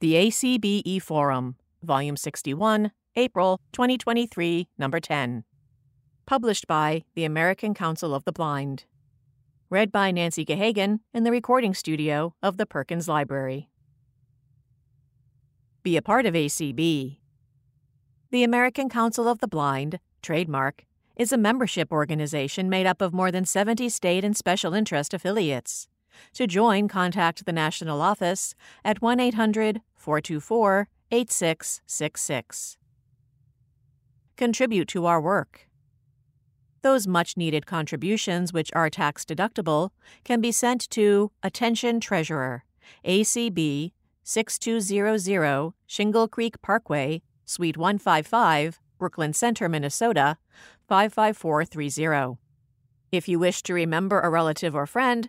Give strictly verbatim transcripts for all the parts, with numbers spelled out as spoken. The A C B E Forum, Volume sixty-one, April twenty twenty-three, Number ten. Published by the American Council of the Blind. Read by Nancy Gehagan in the recording studio of the Perkins Library. Be a part of A C B. The American Council of the Blind, trademark, is a membership organization made up of more than seventy state and special interest affiliates. To join, contact the National Office at one eight hundred, four two four, eight six six six. Contribute to our work. Those much-needed contributions, which are tax-deductible, can be sent to Attention Treasurer, A C B, six two zero zero Shingle Creek Parkway, Suite one fifty-five, Brooklyn Center, Minnesota, five five four three zero. If you wish to remember a relative or friend,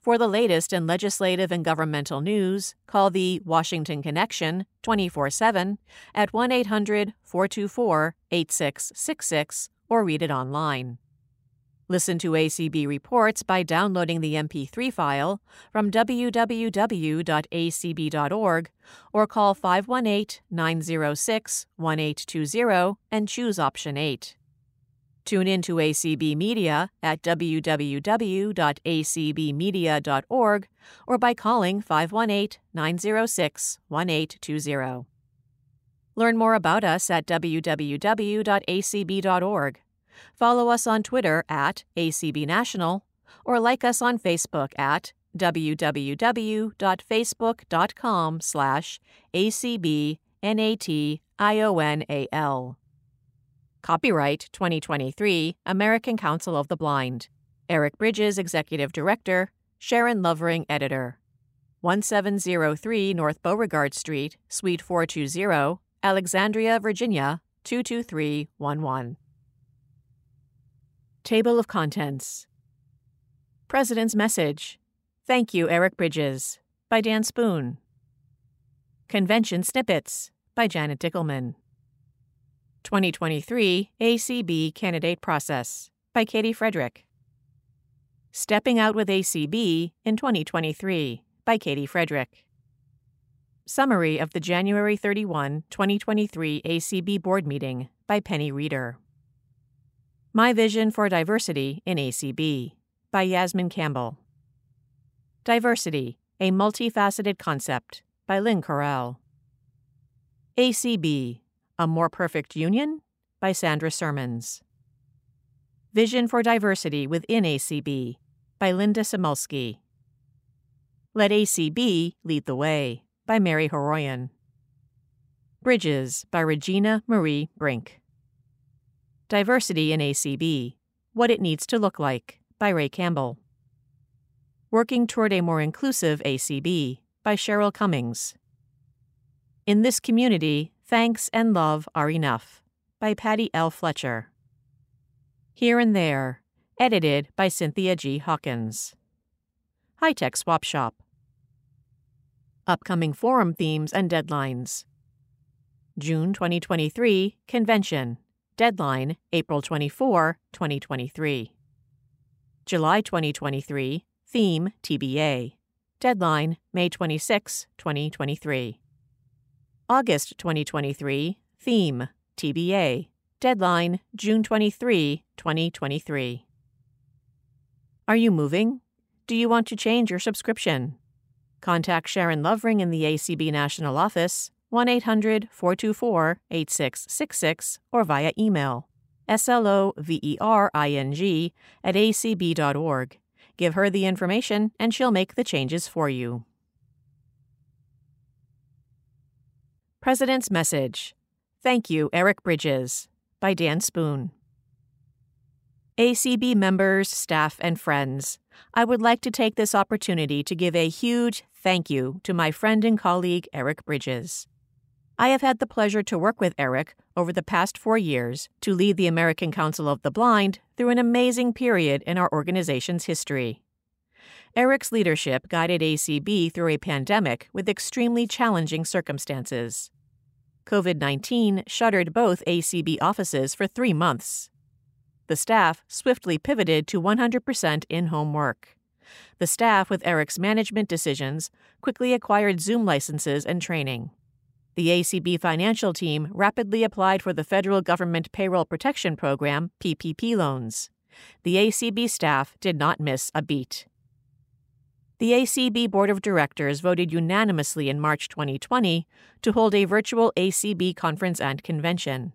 For the latest in legislative and governmental news, call the Washington Connection twenty-four seven at one eight hundred, four two four, eight six six six or read it online. Listen to A C B reports by downloading the M P three file from w w w dot a c b dot org or call five one eight, nine zero six, one eight two zero and choose option eight. Tune in to A C B Media at w w w dot a c b media dot org or by calling five one eight, nine zero six, one eight two zero. Learn more about us at w w w dot a c b dot org. Follow us on Twitter at A C B National or like us on Facebook at www.facebook.com slash ACBNATIONAL. Copyright twenty twenty-three, American Council of the Blind. Eric Bridges, Executive Director, Sharon Lovering, Editor. one seven zero three North Beauregard Street, Suite four two zero, Alexandria, Virginia, two two three one one. Table of Contents. President's Message. Thank you, Eric Bridges, by Dan Spoon. Convention Snippets, by Janet Dickelman. twenty twenty-three A C B Candidate Process, by Katie Frederick. Stepping Out with A C B in twenty twenty-three, by Katie Frederick. Summary of the January thirty-first, twenty twenty-three A C B Board Meeting, by Penny Reeder. My Vision for Diversity in A C B, by Yasmin Campbell. Diversity, a Multifaceted Concept, by Lynn Corral. A C B, A More Perfect Union, by Sandra Sermons. Vision for Diversity within A C B, by Linda Simulski. Let A C B Lead the Way, by Mary Horoyan. Bridges, by Regina Marie Brink. Diversity in A C B, What It Needs to Look Like, by Ray Campbell. Working Toward a More Inclusive A C B, by Cheryl Cummings. In This Community, Thanks and Love Are Enough, by Patty L. Fletcher. Here and There, edited by Cynthia G. Hawkins. High-Tech Swap Shop. Upcoming Forum Themes and Deadlines. June twenty twenty-three Convention. Deadline, April twenty-fourth, twenty twenty-three. July twenty twenty-three, Theme, T B A. Deadline, May twenty-sixth, twenty twenty-three. August twenty twenty-three, Theme, T B A. Deadline, June twenty-third, twenty twenty-three. Are you moving? Do you want to change your subscription? Contact Sharon Lovering in the A C B National Office, one eight hundred, four two four, eight six six six, or via email, slovering at a c b dot org. Give her the information and she'll make the changes for you. President's Message. Thank you, Eric Bridges, by Dan Spoon. A C B members, staff, and friends, I would like to take this opportunity to give a huge thank you to my friend and colleague Eric Bridges. I have had the pleasure to work with Eric over the past four years to lead the American Council of the Blind through an amazing period in our organization's history. Eric's leadership guided A C B through a pandemic with extremely challenging circumstances. COVID nineteen shuttered both A C B offices for three months. The staff swiftly pivoted to one hundred percent in-home work. The staff, with Eric's management decisions, quickly acquired Zoom licenses and training. The A C B financial team rapidly applied for the federal government payroll protection program, P P P loans. The A C B staff did not miss a beat. The A C B Board of Directors voted unanimously in March twenty twenty to hold a virtual A C B conference and convention.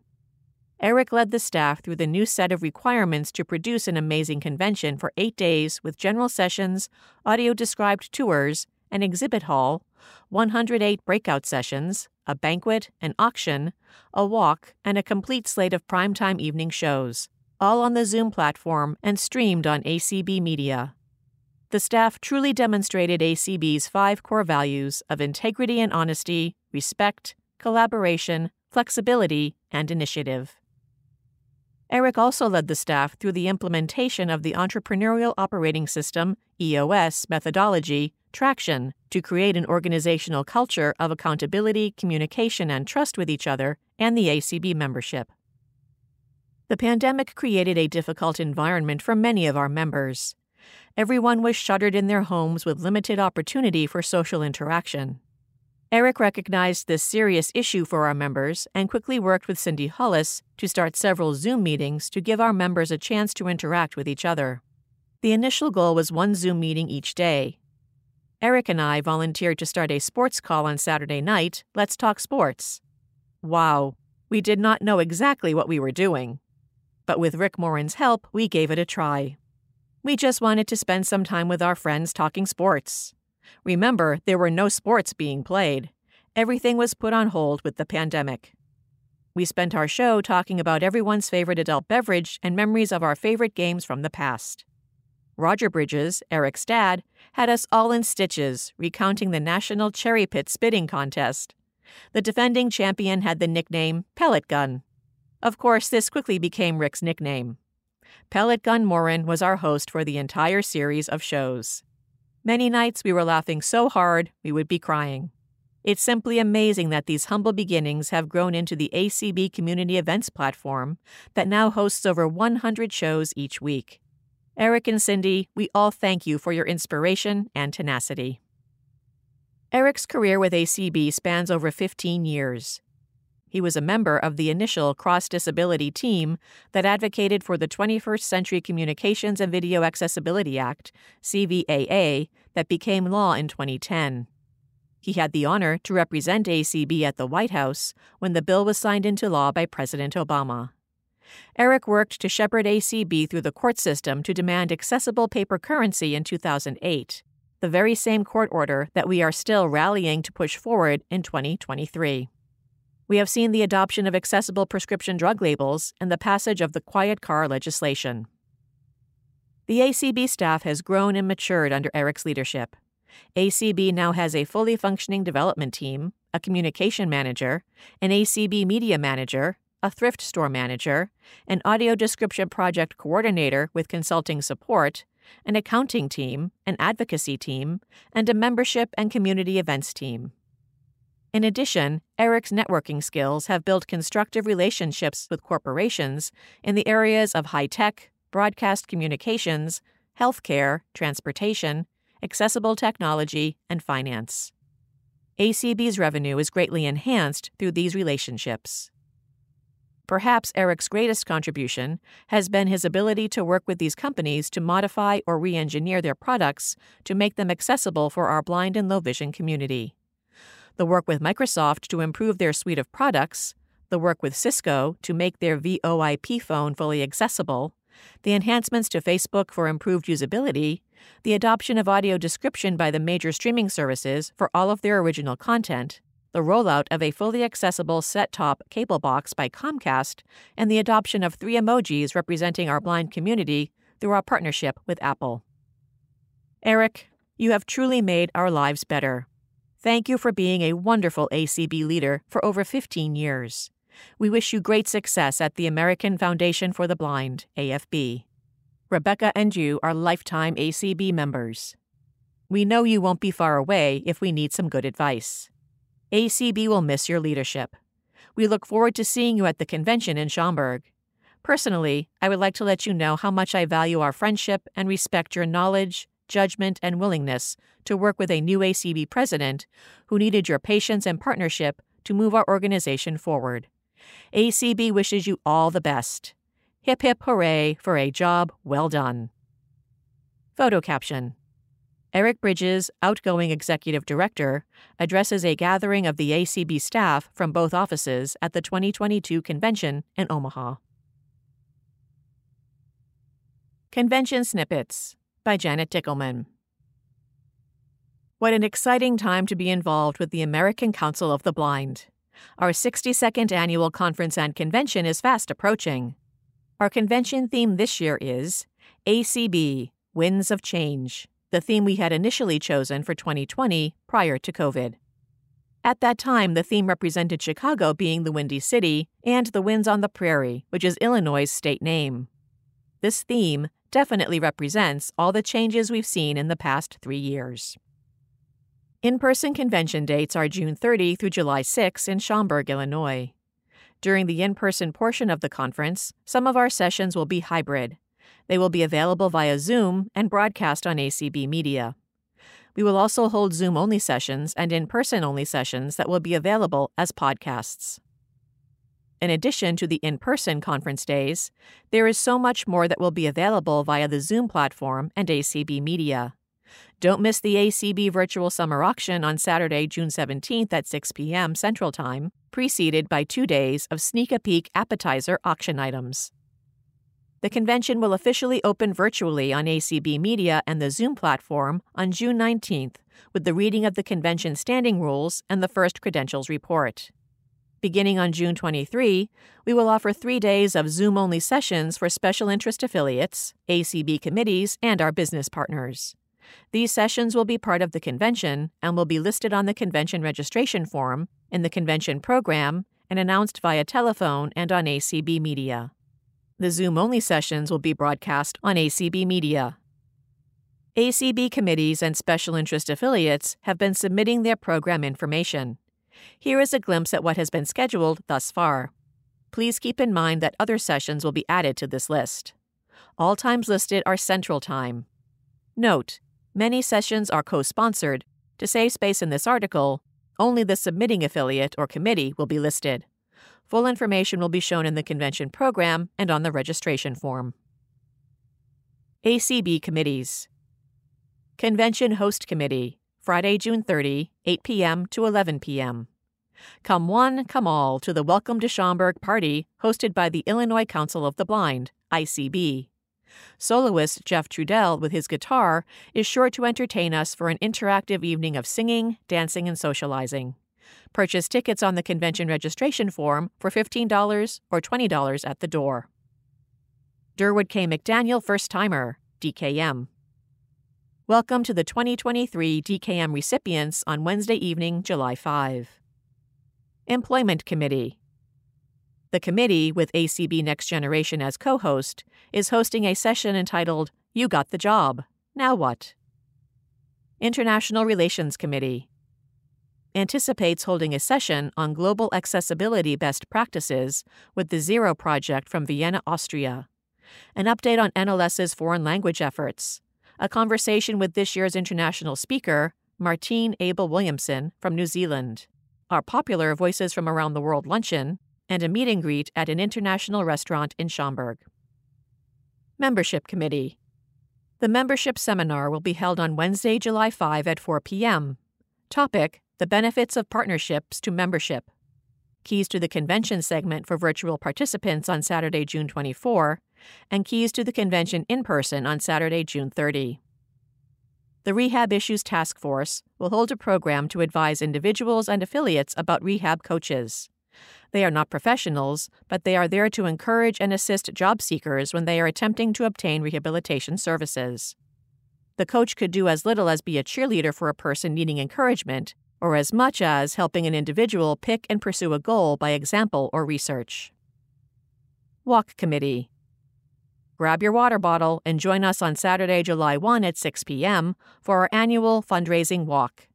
Eric led the staff through the new set of requirements to produce an amazing convention for eight days with general sessions, audio-described tours, an exhibit hall, one hundred eight breakout sessions, a banquet, an auction, a walk, and a complete slate of primetime evening shows, all on the Zoom platform and streamed on A C B Media. The staff truly demonstrated A C B's five core values of integrity and honesty, respect, collaboration, flexibility, and initiative. Eric also led the staff through the implementation of the Entrepreneurial Operating System, E O S, methodology, Traction, to create an organizational culture of accountability, communication, and trust with each other and the A C B membership. The pandemic created a difficult environment for many of our members. Everyone was shuttered in their homes with limited opportunity for social interaction. Eric recognized this serious issue for our members and quickly worked with Cindy Hollis to start several Zoom meetings to give our members a chance to interact with each other. The initial goal was one Zoom meeting each day. Eric and I volunteered to start a sports call on Saturday night, Let's Talk Sports. Wow, we did not know exactly what we were doing. But with Rick Morin's help, we gave it a try. We just wanted to spend some time with our friends talking sports. Remember, there were no sports being played. Everything was put on hold with the pandemic. We spent our show talking about everyone's favorite adult beverage and memories of our favorite games from the past. Roger Bridges, Eric's dad, had us all in stitches, recounting the National Cherry Pit Spitting Contest. The defending champion had the nickname Pellet Gun. Of course, this quickly became Rick's nickname. Pellet Gun Morin was our host for the entire series of shows. Many nights we were laughing so hard we would be crying. It's simply amazing that these humble beginnings have grown into the A C B Community Events platform that now hosts over one hundred shows each week. Eric and Cindy, we all thank you for your inspiration and tenacity. Eric's career with A C B spans over fifteen years. He was a member of the initial cross-disability team that advocated for the twenty-first Century Communications and Video Accessibility Act, C V A A, that became law in twenty ten. He had the honor to represent A C B at the White House when the bill was signed into law by President Obama. Eric worked to shepherd A C B through the court system to demand accessible paper currency in two thousand eight, the very same court order that we are still rallying to push forward in twenty twenty-three. We have seen the adoption of accessible prescription drug labels and the passage of the Quiet Car legislation. The A C B staff has grown and matured under Eric's leadership. A C B now has a fully functioning development team, a communication manager, an A C B media manager, a thrift store manager, an audio description project coordinator with consulting support, an accounting team, an advocacy team, and a membership and community events team. In addition, Eric's networking skills have built constructive relationships with corporations in the areas of high-tech, broadcast communications, healthcare, transportation, accessible technology, and finance. A C B's revenue is greatly enhanced through these relationships. Perhaps Eric's greatest contribution has been his ability to work with these companies to modify or re-engineer their products to make them accessible for our blind and low-vision community. The work with Microsoft to improve their suite of products, the work with Cisco to make their VoIP phone fully accessible, the enhancements to Facebook for improved usability, the adoption of audio description by the major streaming services for all of their original content, the rollout of a fully accessible set-top cable box by Comcast, and the adoption of three emojis representing our blind community through our partnership with Apple. Eric, you have truly made our lives better. Thank you for being a wonderful A C B leader for over fifteen years. We wish you great success at the American Foundation for the Blind, A F B. Rebecca and you are lifetime A C B members. We know you won't be far away if we need some good advice. A C B will miss your leadership. We look forward to seeing you at the convention in Schaumburg. Personally, I would like to let you know how much I value our friendship and respect your knowledge, judgment, and willingness to work with a new A C B president who needed your patience and partnership to move our organization forward. A C B wishes you all the best. Hip hip hooray for a job well done. Photo caption. Eric Bridges, outgoing executive director, addresses a gathering of the A C B staff from both offices at the twenty twenty-two convention in Omaha. Convention Snippets by Janet Dickelman. What an exciting time to be involved with the American Council of the Blind. Our sixty-second annual conference and convention is fast approaching. Our convention theme this year is A C B, Winds of Change, the theme we had initially chosen for twenty twenty prior to COVID. At that time, the theme represented Chicago being the Windy City and the Winds on the Prairie, which is Illinois' state name. This theme definitely represents all the changes we've seen in the past three years. In-person convention dates are June thirtieth through July sixth in Schaumburg, Illinois. During the in-person portion of the conference, some of our sessions will be hybrid. They will be available via Zoom and broadcast on A C B Media. We will also hold Zoom-only sessions and in-person-only sessions that will be available as podcasts. In addition to the in-person conference days, there is so much more that will be available via the Zoom platform and A C B Media. Don't miss the A C B Virtual Summer Auction on Saturday, June seventeenth at six p.m. Central Time, preceded by two days of sneak-a-peek appetizer auction items. The convention will officially open virtually on A C B Media and the Zoom platform on June nineteenth with the reading of the convention standing rules and the first credentials report. Beginning on June twenty-third, we will offer three days of Zoom-only sessions for special interest affiliates, A C B committees, and our business partners. These sessions will be part of the convention and will be listed on the convention registration form, in the convention program, and announced via telephone and on A C B Media. The Zoom-only sessions will be broadcast on A C B Media. A C B committees and special interest affiliates have been submitting their program information. Here is a glimpse at what has been scheduled thus far. Please keep in mind that other sessions will be added to this list. All times listed are Central Time. Note: many sessions are co-sponsored. To save space in this article, only the submitting affiliate or committee will be listed. Full information will be shown in the convention program and on the registration form. A C B Committees. Convention Host Committee, Friday, June thirtieth, eight p.m. to eleven p.m. Come one, come all to the Welcome to Schaumburg party hosted by the Illinois Council of the Blind, I C B. Soloist Jeff Trudell, with his guitar, is sure to entertain us for an interactive evening of singing, dancing, and socializing. Purchase tickets on the convention registration form for fifteen dollars or twenty dollars at the door. Derwood K. McDaniel First Timer, D K M. Welcome to the twenty twenty-three D K M recipients on Wednesday evening, July fifth. Employment Committee. The committee, with A C B Next Generation as co-host, is hosting a session entitled, You Got the Job, Now What? International Relations Committee anticipates holding a session on global accessibility best practices with the Zero Project from Vienna, Austria, an update on NLS's foreign language efforts, a conversation with this year's international speaker, Martine Abel-Williamson from New Zealand, our popular Voices from Around the World luncheon, and a meet and greet at an international restaurant in Schaumburg. Membership Committee. The membership seminar will be held on Wednesday, July fifth at four p.m. Topic: The Benefits of Partnerships to Membership. Keys to the Convention segment for virtual participants on Saturday, June twenty-fourth, and keys to the convention in person on Saturday, June thirtieth. The Rehab Issues Task Force will hold a program to advise individuals and affiliates about rehab coaches. They are not professionals, but they are there to encourage and assist job seekers when they are attempting to obtain rehabilitation services. The coach could do as little as be a cheerleader for a person needing encouragement, or as much as helping an individual pick and pursue a goal by example or research. Walk Committee. Grab your water bottle and join us on Saturday, July first at six p.m. for our annual fundraising walk.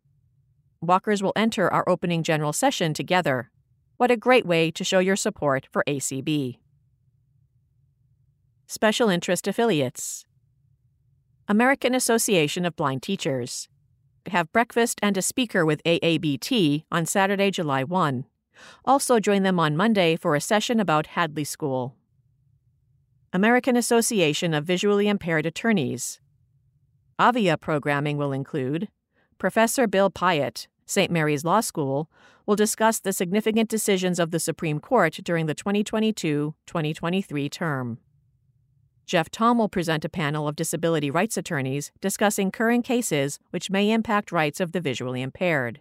Walkers will enter our opening general session together. What a great way to show your support for A C B. Special Interest Affiliates. American Association of Blind Teachers. Have breakfast and a speaker with A A B T on Saturday, July first. Also join them on Monday for a session about Hadley School. American Association of Visually Impaired Attorneys. A V I A programming will include Professor Bill Pyatt, Saint Mary's Law School, will discuss the significant decisions of the Supreme Court during the twenty twenty-two twenty twenty-three term. Jeff Tom will present a panel of disability rights attorneys discussing current cases which may impact rights of the visually impaired.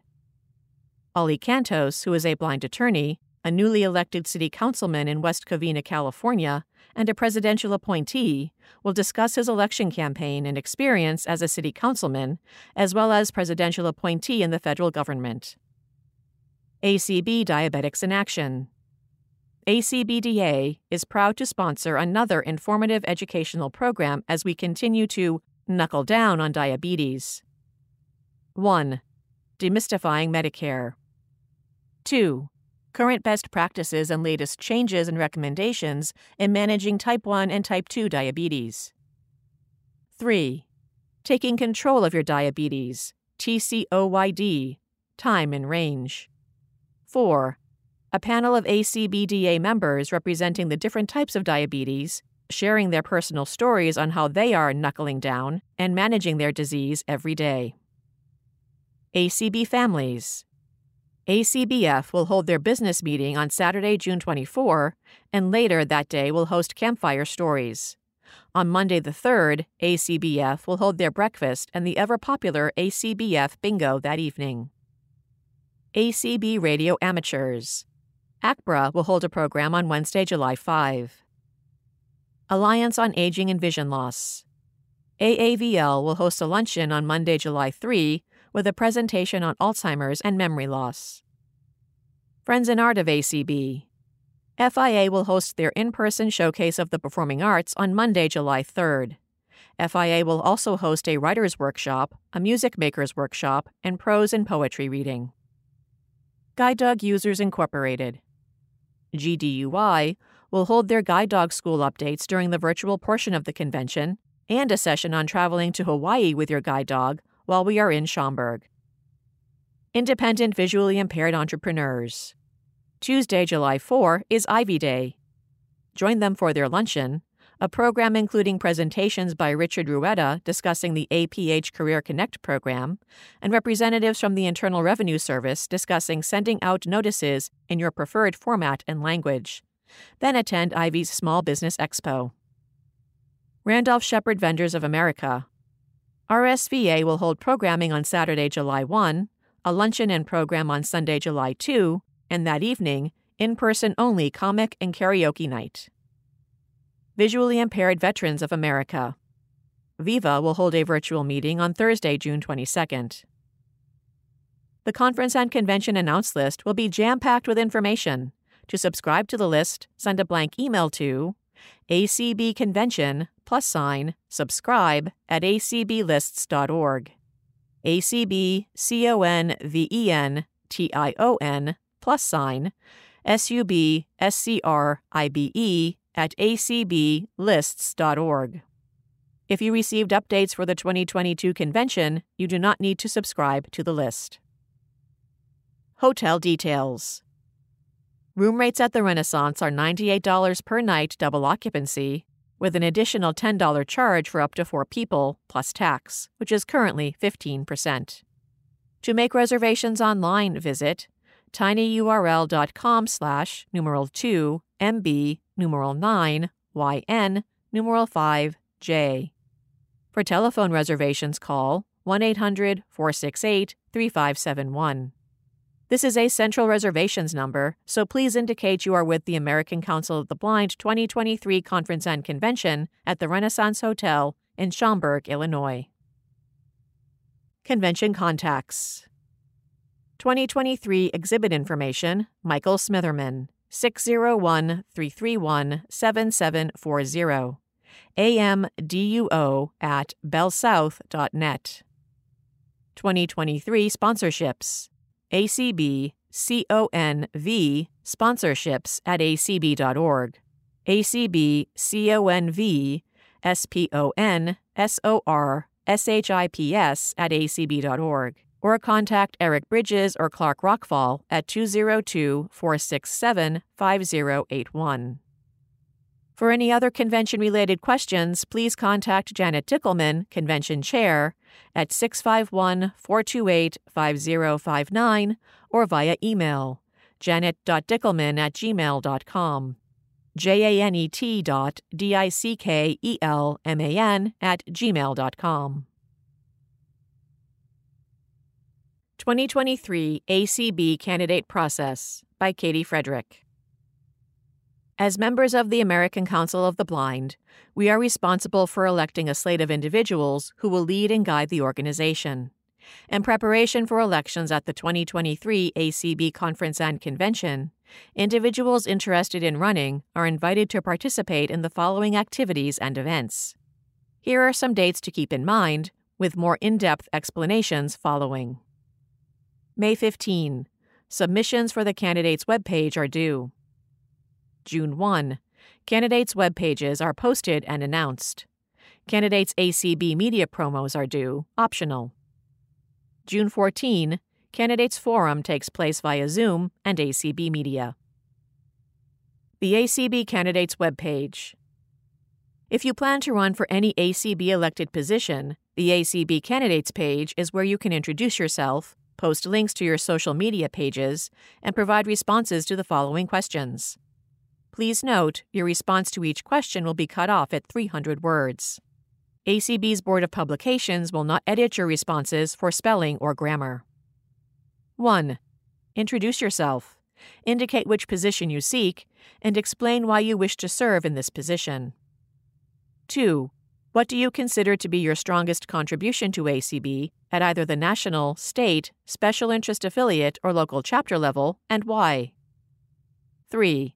Ollie Cantos, who is a blind attorney, a newly elected city councilman in West Covina, California, and a presidential appointee, will discuss his election campaign and experience as a city councilman, as well as presidential appointee in the federal government. A C B Diabetics in Action. A C B D A is proud to sponsor another informative educational program as we continue to knuckle down on diabetes. one. Demystifying Medicare. two. Current best practices and latest changes and recommendations in managing type one and type two diabetes. three. Taking control of your diabetes, T C O Y D, time and range. four. A panel of A C B D A members representing the different types of diabetes, sharing their personal stories on how they are knuckling down and managing their disease every day. A C B Families. A C B F will hold their business meeting on Saturday, June twenty-fourth, and later that day will host Campfire Stories. On Monday the third, A C B F will hold their breakfast and the ever-popular A C B F Bingo that evening. A C B Radio Amateurs. A C B R A will hold a program on Wednesday, July fifth. Alliance on Aging and Vision Loss. A A V L will host a luncheon on Monday, July third, with a presentation on Alzheimer's and memory loss. Friends in Art of A C B. F I A will host their in-person showcase of the performing arts on Monday, July third. F I A will also host a writer's workshop, a music maker's workshop, and prose and poetry reading. Guide Dog Users Incorporated. G D U I will hold their guide dog school updates during the virtual portion of the convention and a session on traveling to Hawaii with your guide dog while we are in Schaumburg. Independent Visually Impaired Entrepreneurs. Tuesday, July fourth is Ivy Day. Join them for their luncheon, a program including presentations by Richard Ruetta discussing the A P H Career Connect program and representatives from the Internal Revenue Service discussing sending out notices in your preferred format and language. Then attend Ivy's Small Business Expo. Randolph Shepherd Vendors of America. R S V A will hold programming on Saturday, July first, a luncheon and program on Sunday, July second, and that evening, in-person only comic and karaoke night. Visually Impaired Veterans of America. VIVA will hold a virtual meeting on Thursday, June twenty-second. The conference and convention announce list will be jam-packed with information. To subscribe to the list, send a blank email to acbconvention plus sign subscribe at acblists dot org. acbconvention plus sign subscribe at acblists dot org. If you received updates for the twenty twenty-two convention, you do not need to subscribe to the list. Hotel details. Room rates at the Renaissance are ninety-eight dollars per night double occupancy, with an additional ten dollars charge for up to four people, plus tax, which is currently fifteen percent. To make reservations online, visit tinyurl.com slash numeral 2 mb numeral 9 yn numeral 5 j. For telephone reservations, call one eight hundred, four six eight, three five seven one. This is a central reservations number, so please indicate you are with the American Council of the Blind twenty twenty-three Conference and Convention at the Renaissance Hotel in Schaumburg, Illinois. Convention contacts. twenty twenty-three exhibit information, Michael Smitherman, six oh one, three three one, seven seven four zero, amduo at bellsouth dot net. twenty twenty-three sponsorships, A C B, C O N V, sponsorships at A C B dot org, A C B, C O N V, S P O N, S O R, S H I P S at A C B dot org, or contact Eric Bridges or Clark Rockfall at two oh two, four six seven, five oh eight one. For any other convention-related questions, please contact Janet Dickelman, Convention Chair, at six five one, four two eight, five oh five nine or via email, janet dot dickelman at gmail dot com, J-A-N-E-T dot D-I-C-K-E-L-M-A-N at gmail dot com. twenty twenty-three A C B Candidate Process by Katie Frederick. As members of the American Council of the Blind, we are responsible for electing a slate of individuals who will lead and guide the organization. In preparation for elections at the twenty twenty-three A C B Conference and Convention, individuals interested in running are invited to participate in the following activities and events. Here are some dates to keep in mind, with more in-depth explanations following. May fifteenth. Submissions for the candidates' webpage are due. June first. Candidates' webpages are posted and announced. Candidates' A C B media promos are due, optional. June fourteenth. Candidates' forum takes place via Zoom and A C B media. The A C B Candidates' webpage. If you plan to run for any A C B elected position, the A C B Candidates page is where you can introduce yourself, post links to your social media pages, and provide responses to the following questions. Please note, your response to each question will be cut off at three hundred words. A C B's Board of Publications will not edit your responses for spelling or grammar. one. Introduce yourself. Indicate which position you seek, and explain why you wish to serve in this position. two. What do you consider to be your strongest contribution to A C B at either the national, state, special interest affiliate, or local chapter level, and why? three.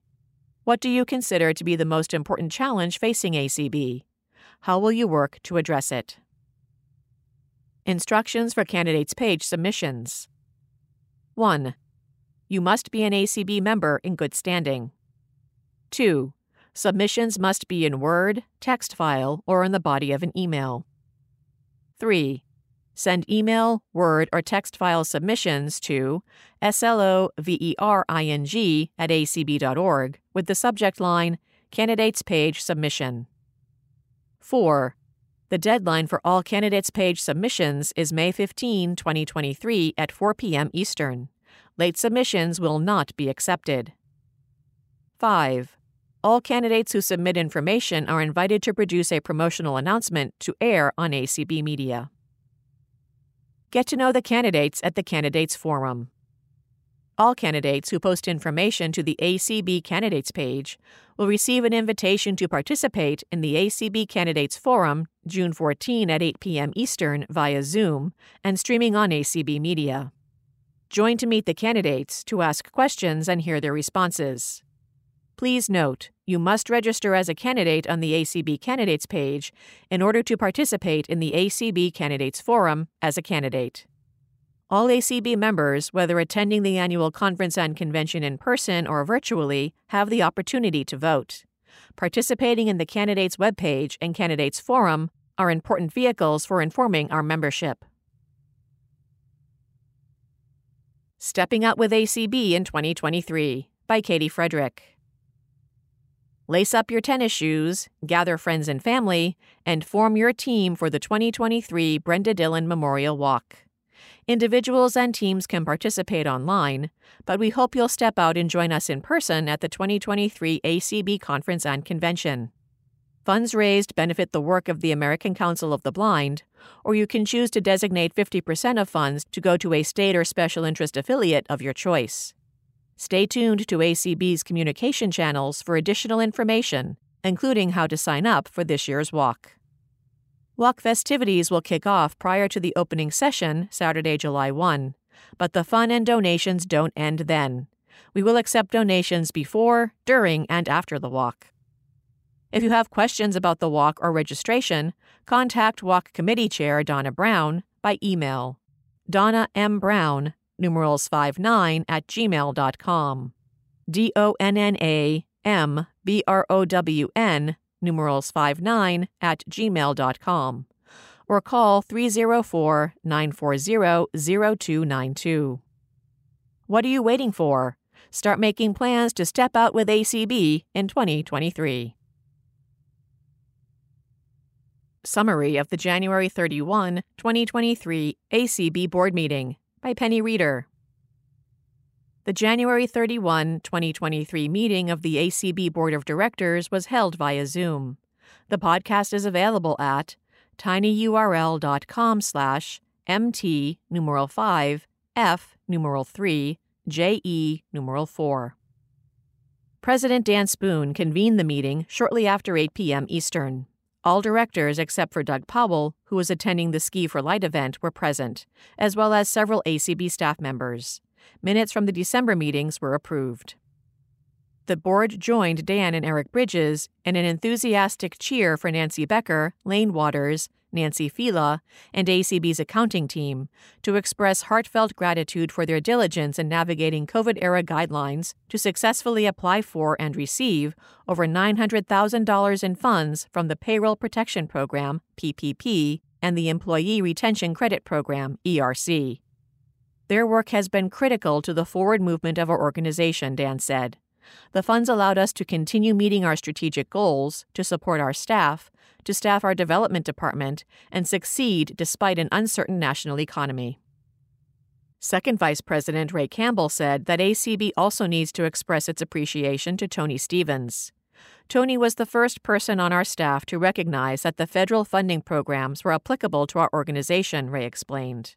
What do you consider to be the most important challenge facing A C B? How will you work to address it? Instructions for Candidates Page submissions. one. You must be an A C B member in good standing. two. Submissions must be in Word, text file, or in the body of an email. three. Send email, Word, or text file submissions to slovering at A C B dot org with the subject line, Candidates Page Submission. four. The deadline for all Candidates Page submissions is May fifteenth, twenty twenty-three at four p.m. Eastern. Late submissions will not be accepted. five. All candidates who submit information are invited to produce a promotional announcement to air on A C B media. Get to know the candidates at the Candidates Forum. All candidates who post information to the A C B Candidates page will receive an invitation to participate in the A C B Candidates Forum June fourteenth at eight p.m. Eastern via Zoom and streaming on A C B media. Join to meet the candidates, to ask questions and hear their responses. Please note, you must register as a candidate on the A C B Candidates page in order to participate in the A C B Candidates Forum as a candidate. All A C B members, whether attending the annual conference and convention in person or virtually, have the opportunity to vote. Participating in the Candidates webpage and Candidates Forum are important vehicles for informing our membership. Stepping Out with A C B in twenty twenty-three by Katie Frederick. Lace up your tennis shoes, gather friends and family, and form your team for the twenty twenty-three Brenda Dillon Memorial Walk. Individuals and teams can participate online, but we hope you'll step out and join us in person at the twenty twenty-three A C B Conference and Convention. Funds raised benefit the work of the American Council of the Blind, or you can choose to designate fifty percent of funds to go to a state or special interest affiliate of your choice. Stay tuned to A C B's communication channels for additional information, including how to sign up for this year's walk. Walk festivities will kick off prior to the opening session, Saturday, July first, but the fun and donations don't end then. We will accept donations before, during, and after the walk. If you have questions about the walk or registration, contact Walk Committee Chair Donna Brown by email. Donna M. Brown, numerals five nine at gmail dot com. D O N N A M B R O W N, numerals five nine at gmail dot com. Or call three oh four, nine four zero, zero two nine two. What are you waiting for? Start making plans to step out with A C B in twenty twenty-three. Summary of the January thirty-first, twenty twenty-three A C B Board Meeting by Penny Reeder. The January thirty-first, twenty twenty-three meeting of the A C B Board of Directors was held via Zoom. The podcast is available at tinyurl.com slash mt numeral 5 f numeral 3 je numeral 4. President Dan Spoon convened the meeting shortly after eight p.m. Eastern. All directors except for Doug Powell, who was attending the Ski for Light event, were present, as well as several A C B staff members. Minutes from the December meetings were approved. The board joined Dan and Eric Bridges in an enthusiastic cheer for Nancy Becker, Lane Waters, Nancy Fila, and A C B's accounting team to express heartfelt gratitude for their diligence in navigating COVID-era guidelines to successfully apply for and receive over nine hundred thousand dollars in funds from the Payroll Protection Program, P P P, and the Employee Retention Credit Program, E R C. Their work has been critical to the forward movement of our organization, Dan said. The funds allowed us to continue meeting our strategic goals, to support our staff, to staff our development department, and succeed despite an uncertain national economy. Second Vice President Ray Campbell said that A C B also needs to express its appreciation to Tony Stevens. Tony was the first person on our staff to recognize that the federal funding programs were applicable to our organization, Ray explained.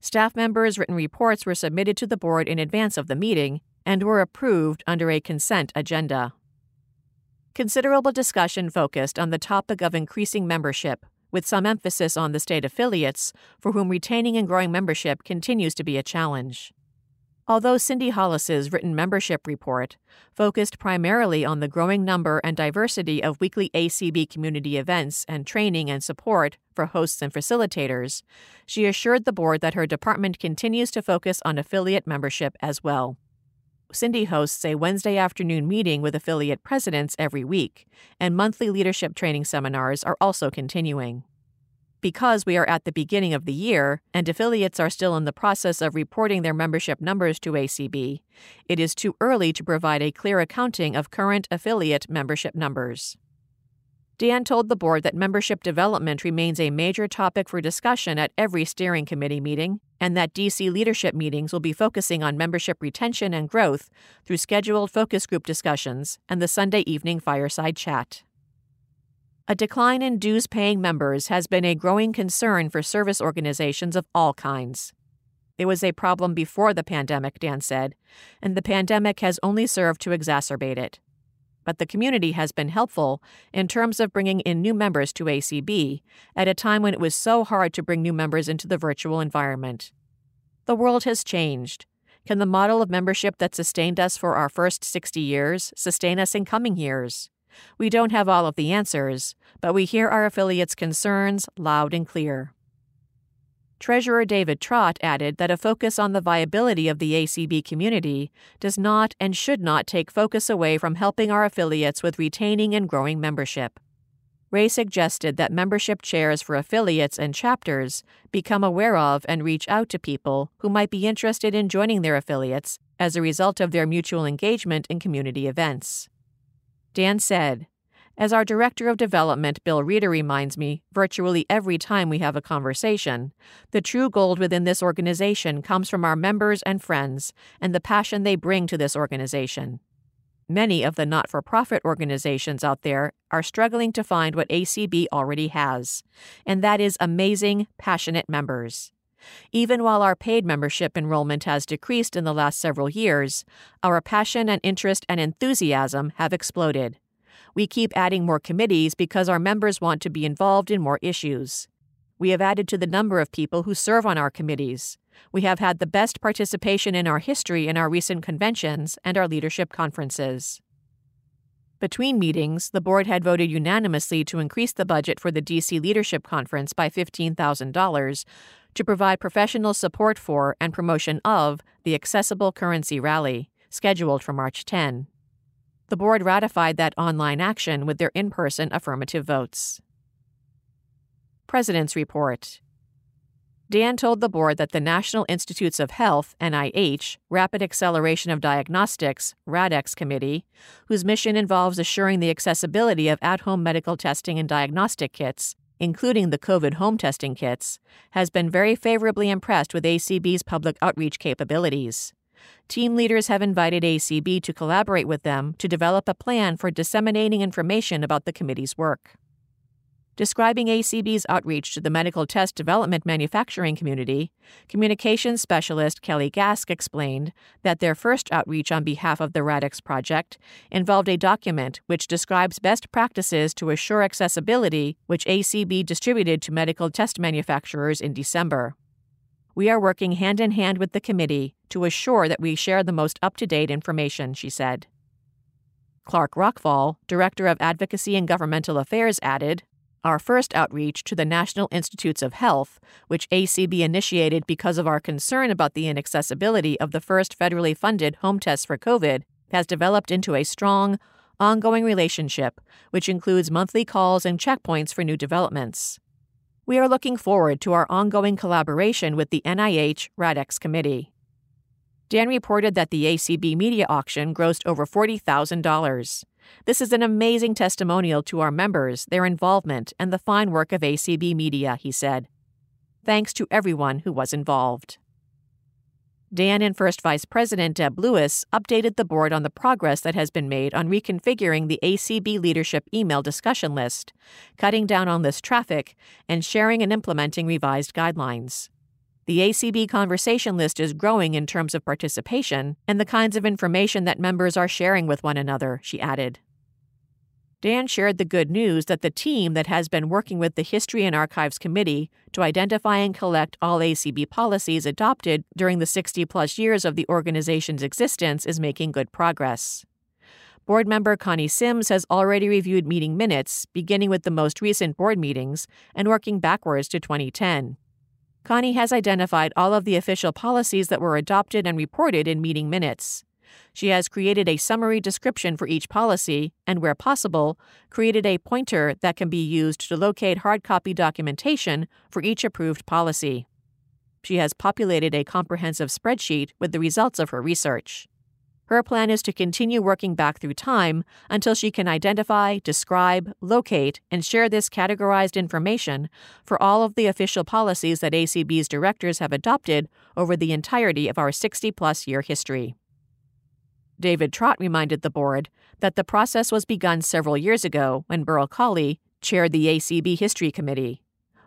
Staff members' written reports were submitted to the board in advance of the meeting and were approved under a consent agenda. Considerable discussion focused on the topic of increasing membership, with some emphasis on the state affiliates, for whom retaining and growing membership continues to be a challenge. Although Cindy Hollis's written membership report focused primarily on the growing number and diversity of weekly A C B community events and training and support for hosts and facilitators, she assured the board that her department continues to focus on affiliate membership as well. Cindy hosts a Wednesday afternoon meeting with affiliate presidents every week, and monthly leadership training seminars are also continuing. Because we are at the beginning of the year, and affiliates are still in the process of reporting their membership numbers to A C B, it is too early to provide a clear accounting of current affiliate membership numbers. Dan told the board that membership development remains a major topic for discussion at every steering committee meeting, and that D C leadership meetings will be focusing on membership retention and growth through scheduled focus group discussions and the Sunday evening fireside chat. A decline in dues-paying members has been a growing concern for service organizations of all kinds. It was a problem before the pandemic, Dan said, and the pandemic has only served to exacerbate it. But the community has been helpful in terms of bringing in new members to A C B at a time when it was so hard to bring new members into the virtual environment. The world has changed. Can the model of membership that sustained us for our first sixty years sustain us in coming years? We don't have all of the answers, but we hear our affiliates' concerns loud and clear. Treasurer David Trott added that a focus on the viability of the A C B community does not and should not take focus away from helping our affiliates with retaining and growing membership. Ray suggested that membership chairs for affiliates and chapters become aware of and reach out to people who might be interested in joining their affiliates as a result of their mutual engagement in community events. Dan said, "As our Director of Development, Bill Reeder, reminds me virtually every time we have a conversation, the true gold within this organization comes from our members and friends and the passion they bring to this organization. Many of the not-for-profit organizations out there are struggling to find what A C B already has, and that is amazing, passionate members. Even while our paid membership enrollment has decreased in the last several years, our passion and interest and enthusiasm have exploded. We keep adding more committees because our members want to be involved in more issues. We have added to the number of people who serve on our committees. We have had the best participation in our history in our recent conventions and our leadership conferences. Between meetings, the board had voted unanimously to increase the budget for the D C Leadership Conference by fifteen thousand dollars to provide professional support for and promotion of the Accessible Currency Rally, scheduled for March tenth. The board ratified that online action with their in-person affirmative votes. President's Report. Dan told the board that the National Institutes of Health, N I H, Rapid Acceleration of Diagnostics, RADx Committee, whose mission involves assuring the accessibility of at-home medical testing and diagnostic kits, including the COVID home testing kits, has been very favorably impressed with A C B's public outreach capabilities. Team leaders have invited A C B to collaborate with them to develop a plan for disseminating information about the committee's work. Describing A C B's outreach to the medical test development manufacturing community, communications specialist Kelly Gask explained that their first outreach on behalf of the RADx project involved a document which describes best practices to assure accessibility, which A C B distributed to medical test manufacturers in December. "We are working hand-in-hand with the committee to assure that we share the most up-to-date information," she said. Clark Rockfall, Director of Advocacy and Governmental Affairs, added, "Our first outreach to the National Institutes of Health, which A C B initiated because of our concern about the inaccessibility of the first federally funded home test for COVID, has developed into a strong, ongoing relationship, which includes monthly calls and checkpoints for new developments. We are looking forward to our ongoing collaboration with the N I H RADx Committee." Dan reported that the A C B media auction grossed over forty thousand dollars. "This is an amazing testimonial to our members, their involvement, and the fine work of A C B Media," he said. "Thanks to everyone who was involved." Dan and First Vice President Deb Lewis updated the board on the progress that has been made on reconfiguring the A C B leadership email discussion list, cutting down on list traffic, and sharing and implementing revised guidelines. "The A C B conversation list is growing in terms of participation and the kinds of information that members are sharing with one another," she added. Dan shared the good news that the team that has been working with the History and Archives Committee to identify and collect all A C B policies adopted during the sixty-plus years of the organization's existence is making good progress. Board member Connie Sims has already reviewed meeting minutes, beginning with the most recent board meetings and working backwards to twenty ten. Connie has identified all of the official policies that were adopted and reported in meeting minutes. She has created a summary description for each policy and, where possible, created a pointer that can be used to locate hard copy documentation for each approved policy. She has populated a comprehensive spreadsheet with the results of her research. Her plan is to continue working back through time until she can identify, describe, locate, and share this categorized information for all of the official policies that A C B's directors have adopted over the entirety of our sixty-plus year history. David Trott reminded the board that the process was begun several years ago when Burl Colley chaired the A C B History Committee.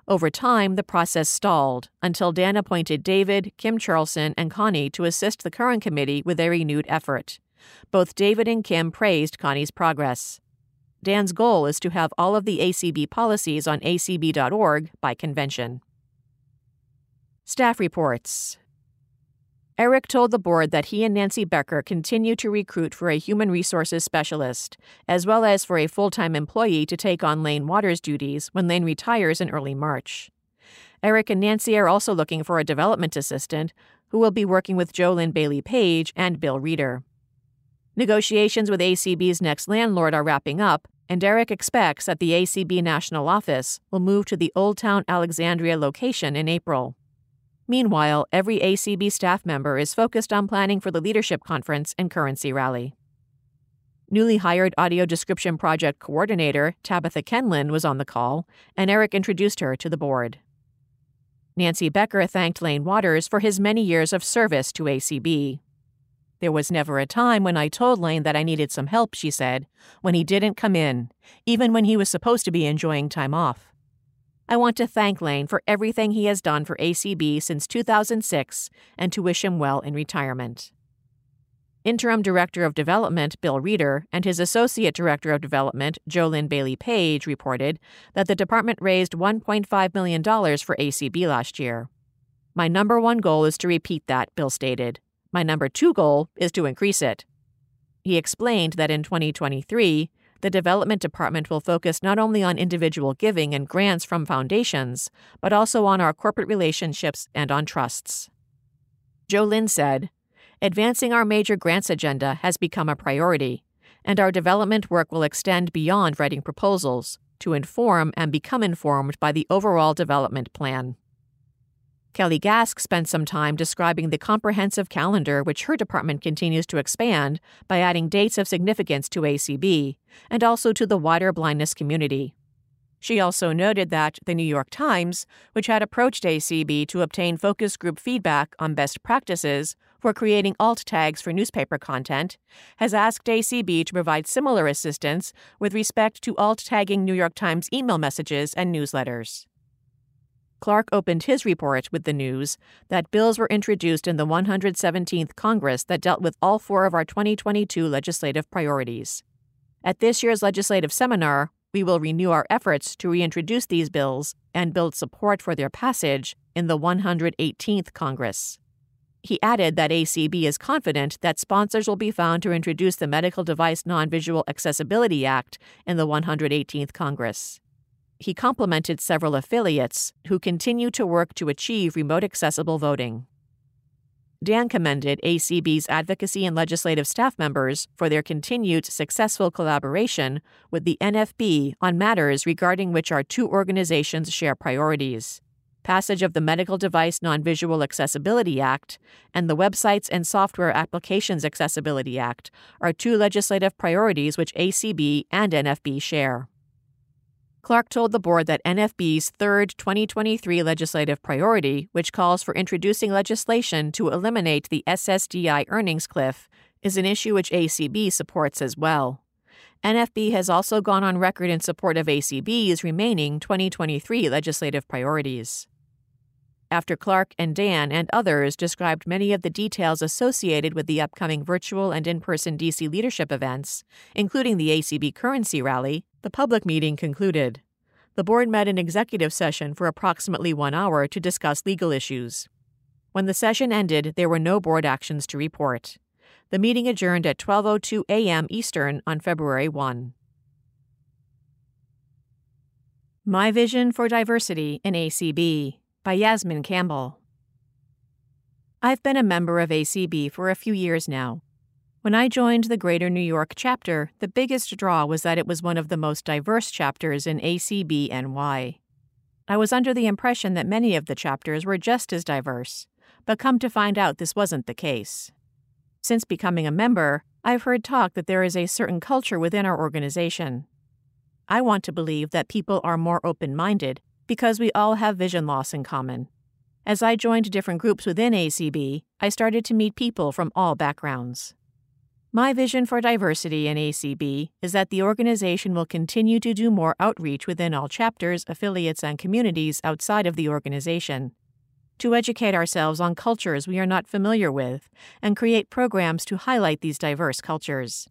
Over time, the process stalled until Dan appointed David, Kim Charlson, and Connie to assist the current committee with a renewed effort. Both David and Kim praised Connie's progress. Dan's goal is to have all of the A C B policies on A C B dot org by convention. Staff reports. Eric told the board that he and Nancy Becker continue to recruit for a human resources specialist, as well as for a full-time employee to take on Lane Waters' duties when Lane retires in early March. Eric and Nancy are also looking for a development assistant who will be working with JoLynn Bailey Page and Bill Reeder. Negotiations with A C B's next landlord are wrapping up, and Eric expects that the A C B National Office will move to the Old Town Alexandria location in April. Meanwhile, every A C B staff member is focused on planning for the leadership conference and currency rally. Newly hired audio description project coordinator Tabitha Kenlin was on the call, and Eric introduced her to the board. Nancy Becker thanked Lane Waters for his many years of service to A C B. "There was never a time when I told Lane that I needed some help," she said, "when he didn't come in, even when he was supposed to be enjoying time off. I want to thank Lane for everything he has done for A C B since two thousand six and to wish him well in retirement." Interim Director of Development Bill Reeder and his Associate Director of Development JoLynn Bailey Page reported that the department raised one point five million dollars for A C B last year. My number one goal is to repeat that, Bill stated. My number two goal is to increase it. He explained that in twenty twenty-three, the Development Department will focus not only on individual giving and grants from foundations, but also on our corporate relationships and on trusts. Jo Lynn said, advancing our major grants agenda has become a priority, and our development work will extend beyond writing proposals to inform and become informed by the overall development plan. Kelly Gask spent some time describing the comprehensive calendar which her department continues to expand by adding dates of significance to A C B and also to the wider blindness community. She also noted that the New York Times, which had approached A C B to obtain focus group feedback on best practices for creating alt tags for newspaper content, has asked A C B to provide similar assistance with respect to alt tagging New York Times email messages and newsletters. Clark opened his report with the news that bills were introduced in the one hundred seventeenth Congress that dealt with all four of our twenty twenty-two legislative priorities. At this year's legislative seminar, we will renew our efforts to reintroduce these bills and build support for their passage in the one hundred eighteenth Congress. He added that A C B is confident that sponsors will be found to introduce the Medical Device Non-Visual Accessibility Act in the one hundred eighteenth Congress. He complimented several affiliates who continue to work to achieve remote accessible voting. Dan commended A C B's advocacy and legislative staff members for their continued successful collaboration with the N F B on matters regarding which our two organizations share priorities: passage of the Medical Device Non-Visual Accessibility Act and the Websites and Software Applications Accessibility Act are two legislative priorities which A C B and N F B share. Clark told the board that N F B's third twenty twenty-three legislative priority, which calls for introducing legislation to eliminate the S S D I earnings cliff, is an issue which A C B supports as well. N F B has also gone on record in support of A C B's remaining twenty twenty-three legislative priorities. After Clark and Dan and others described many of the details associated with the upcoming virtual and in-person D C leadership events, including the A C B currency rally, the public meeting concluded. The board met in executive session for approximately one hour to discuss legal issues. When the session ended, there were no board actions to report. The meeting adjourned at twelve oh two a.m. Eastern on February first. My Vision for Diversity in A C B by Yasmin Campbell. I've been a member of A C B for a few years now. When I joined the Greater New York chapter, the biggest draw was that it was one of the most diverse chapters in A C B N Y. I was under the impression that many of the chapters were just as diverse, but come to find out this wasn't the case. Since becoming a member, I've heard talk that there is a certain culture within our organization. I want to believe that people are more open-minded because we all have vision loss in common. As I joined different groups within A C B, I started to meet people from all backgrounds. My vision for diversity in A C B is that the organization will continue to do more outreach within all chapters, affiliates, and communities outside of the organization, to educate ourselves on cultures we are not familiar with and create programs to highlight these diverse cultures.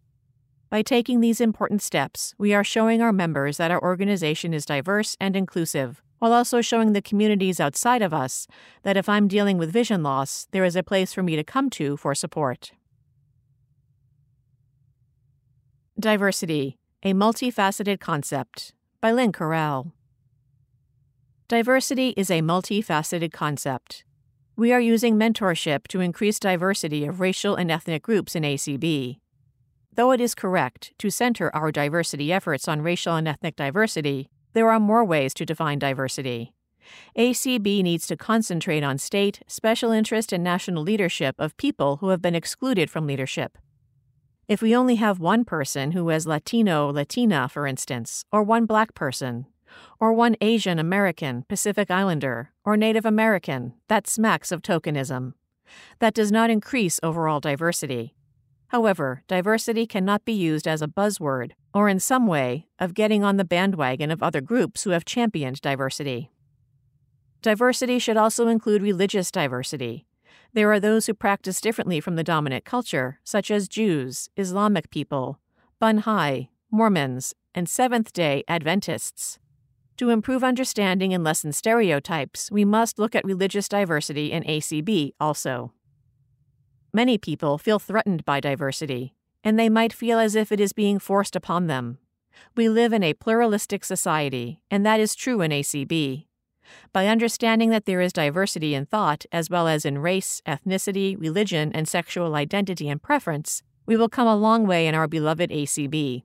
By taking these important steps, we are showing our members that our organization is diverse and inclusive, while also showing the communities outside of us that if I'm dealing with vision loss, there is a place for me to come to for support. Diversity, a Multifaceted Concept by Lynn Corral. Diversity is a multifaceted concept. We are using mentorship to increase diversity of racial and ethnic groups in A C B. Though it is correct to center our diversity efforts on racial and ethnic diversity, there are more ways to define diversity. A C B needs to concentrate on state, special interest, and national leadership of people who have been excluded from leadership. If we only have one person who is Latino, Latina, for instance, or one black person, or one Asian American, Pacific Islander, or Native American, that smacks of tokenism. That does not increase overall diversity. However, diversity cannot be used as a buzzword or in some way of getting on the bandwagon of other groups who have championed diversity. Diversity should also include religious diversity. There are those who practice differently from the dominant culture, such as Jews, Islamic people, Bunhai, Mormons, and Seventh-day Adventists. To improve understanding and lessen stereotypes, we must look at religious diversity in A C B also. Many people feel threatened by diversity, and they might feel as if it is being forced upon them. We live in a pluralistic society, and that is true in A C B. By understanding that there is diversity in thought as well as in race, ethnicity, religion, and sexual identity and preference, we will come a long way in our beloved A C B.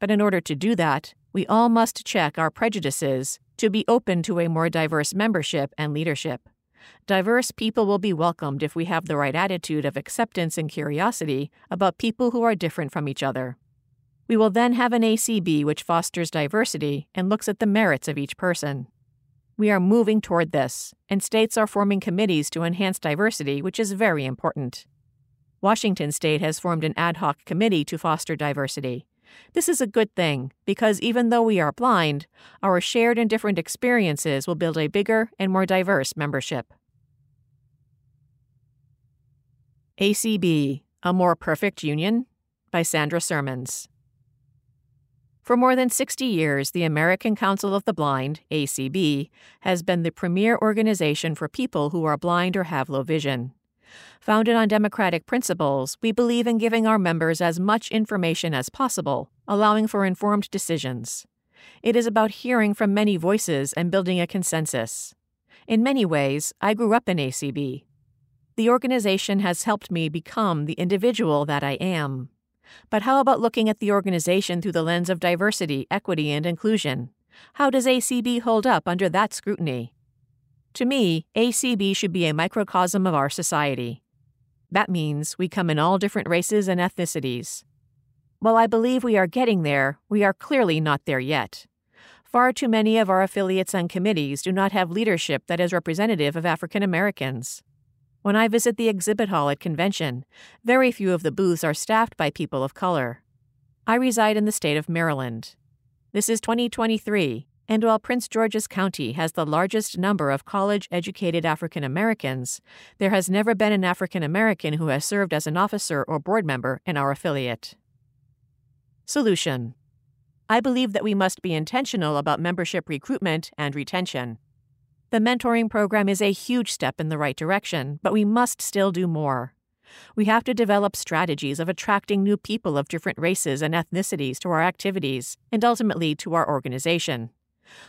But in order to do that, we all must check our prejudices to be open to a more diverse membership and leadership. Diverse people will be welcomed if we have the right attitude of acceptance and curiosity about people who are different from each other. We will then have an A C B which fosters diversity and looks at the merits of each person. We are moving toward this, and states are forming committees to enhance diversity, which is very important. Washington State has formed an ad hoc committee to foster diversity. This is a good thing, because even though we are blind, our shared and different experiences will build a bigger and more diverse membership. A C B, A More Perfect Union? By Sandra Sermons. For more than sixty years, the American Council of the Blind, A C B, has been the premier organization for people who are blind or have low vision. Founded on democratic principles, we believe in giving our members as much information as possible, allowing for informed decisions. It is about hearing from many voices and building a consensus. In many ways, I grew up in A C B. The organization has helped me become the individual that I am. But how about looking at the organization through the lens of diversity, equity, and inclusion? How does A C B hold up under that scrutiny? To me, A C B should be a microcosm of our society. That means we come in all different races and ethnicities. While I believe we are getting there, we are clearly not there yet. Far too many of our affiliates and committees do not have leadership that is representative of African Americans. When I visit the exhibit hall at convention, very few of the booths are staffed by people of color. I reside in the state of Maryland. This is twenty twenty-three, and while Prince George's County has the largest number of college-educated African Americans, there has never been an African American who has served as an officer or board member in our affiliate. Solution: I believe that we must be intentional about membership recruitment and retention. The mentoring program is a huge step in the right direction, but we must still do more. We have to develop strategies of attracting new people of different races and ethnicities to our activities and ultimately to our organization.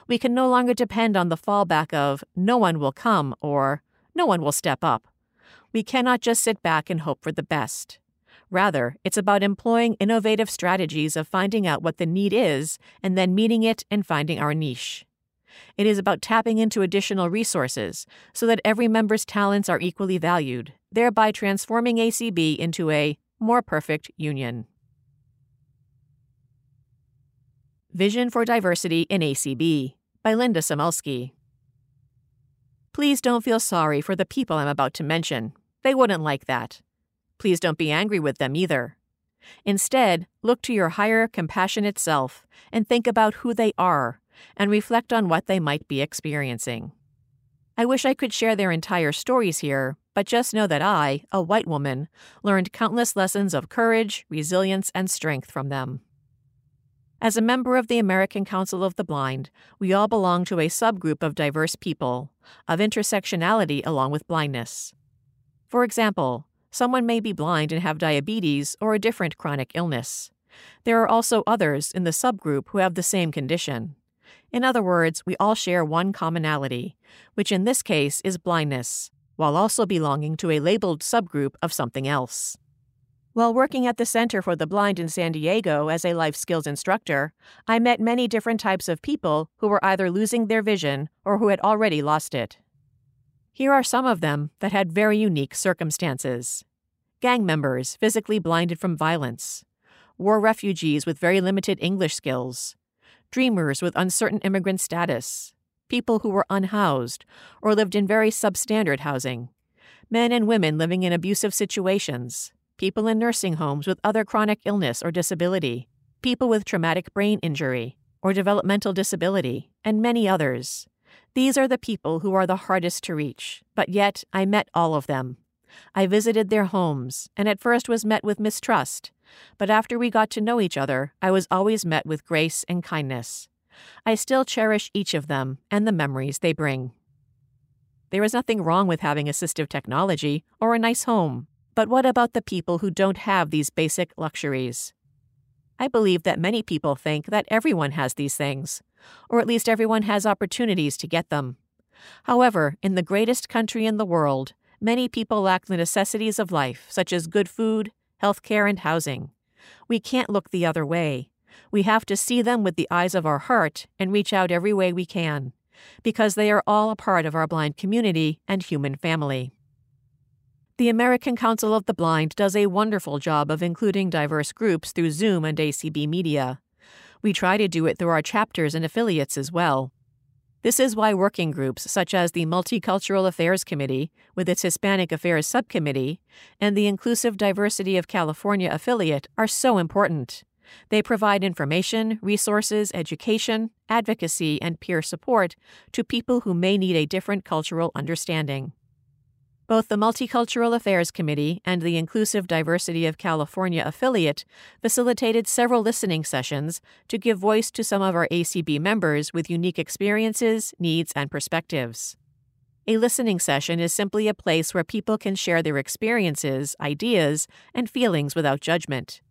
We can no longer depend on the fallback of "no one will come" or "no one will step up." We cannot just sit back and hope for the best. Rather, it's about employing innovative strategies of finding out what the need is and then meeting it and finding our niche. It is about tapping into additional resources so that every member's talents are equally valued, thereby transforming A C B into a more perfect union. Vision for Diversity in A C B by Linda Samulski. Please don't feel sorry for the people I'm about to mention. They wouldn't like that. Please don't be angry with them either. Instead, look to your higher, compassionate self and think about who they are, and reflect on what they might be experiencing. I wish I could share their entire stories here, but just know that I, a white woman, learned countless lessons of courage, resilience, and strength from them. As a member of the American Council of the Blind, we all belong to a subgroup of diverse people, of intersectionality along with blindness. For example, someone may be blind and have diabetes or a different chronic illness. There are also others in the subgroup who have the same condition. In other words, we all share one commonality, which in this case is blindness, while also belonging to a labeled subgroup of something else. While working at the Center for the Blind in San Diego as a life skills instructor, I met many different types of people who were either losing their vision or who had already lost it. Here are some of them that had very unique circumstances. Gang members physically blinded from violence. War refugees with very limited English skills. Dreamers with uncertain immigrant status, people who were unhoused or lived in very substandard housing, men and women living in abusive situations, people in nursing homes with other chronic illness or disability, people with traumatic brain injury or developmental disability, and many others. These are the people who are the hardest to reach, but yet I met all of them. I visited their homes and at first was met with mistrust, but after we got to know each other, I was always met with grace and kindness. I still cherish each of them and the memories they bring. There is nothing wrong with having assistive technology or a nice home, but what about the people who don't have these basic luxuries? I believe that many people think that everyone has these things, or at least everyone has opportunities to get them. However, in the greatest country in the world, many people lack the necessities of life, such as good food, health care, and housing. We can't look the other way. We have to see them with the eyes of our heart and reach out every way we can, because they are all a part of our blind community and human family. The American Council of the Blind does a wonderful job of including diverse groups through Zoom and A C B Media. We try to do it through our chapters and affiliates as well. This is why working groups such as the Multicultural Affairs Committee, with its Hispanic Affairs Subcommittee, and the Inclusive Diversity of California affiliate are so important. They provide information, resources, education, advocacy, and peer support to people who may need a different cultural understanding. Both the Multicultural Affairs Committee and the Inclusive Diversity of California affiliate facilitated several listening sessions to give voice to some of our A C B members with unique experiences, needs, and perspectives. A listening session is simply a place where people can share their experiences, ideas, and feelings without judgment.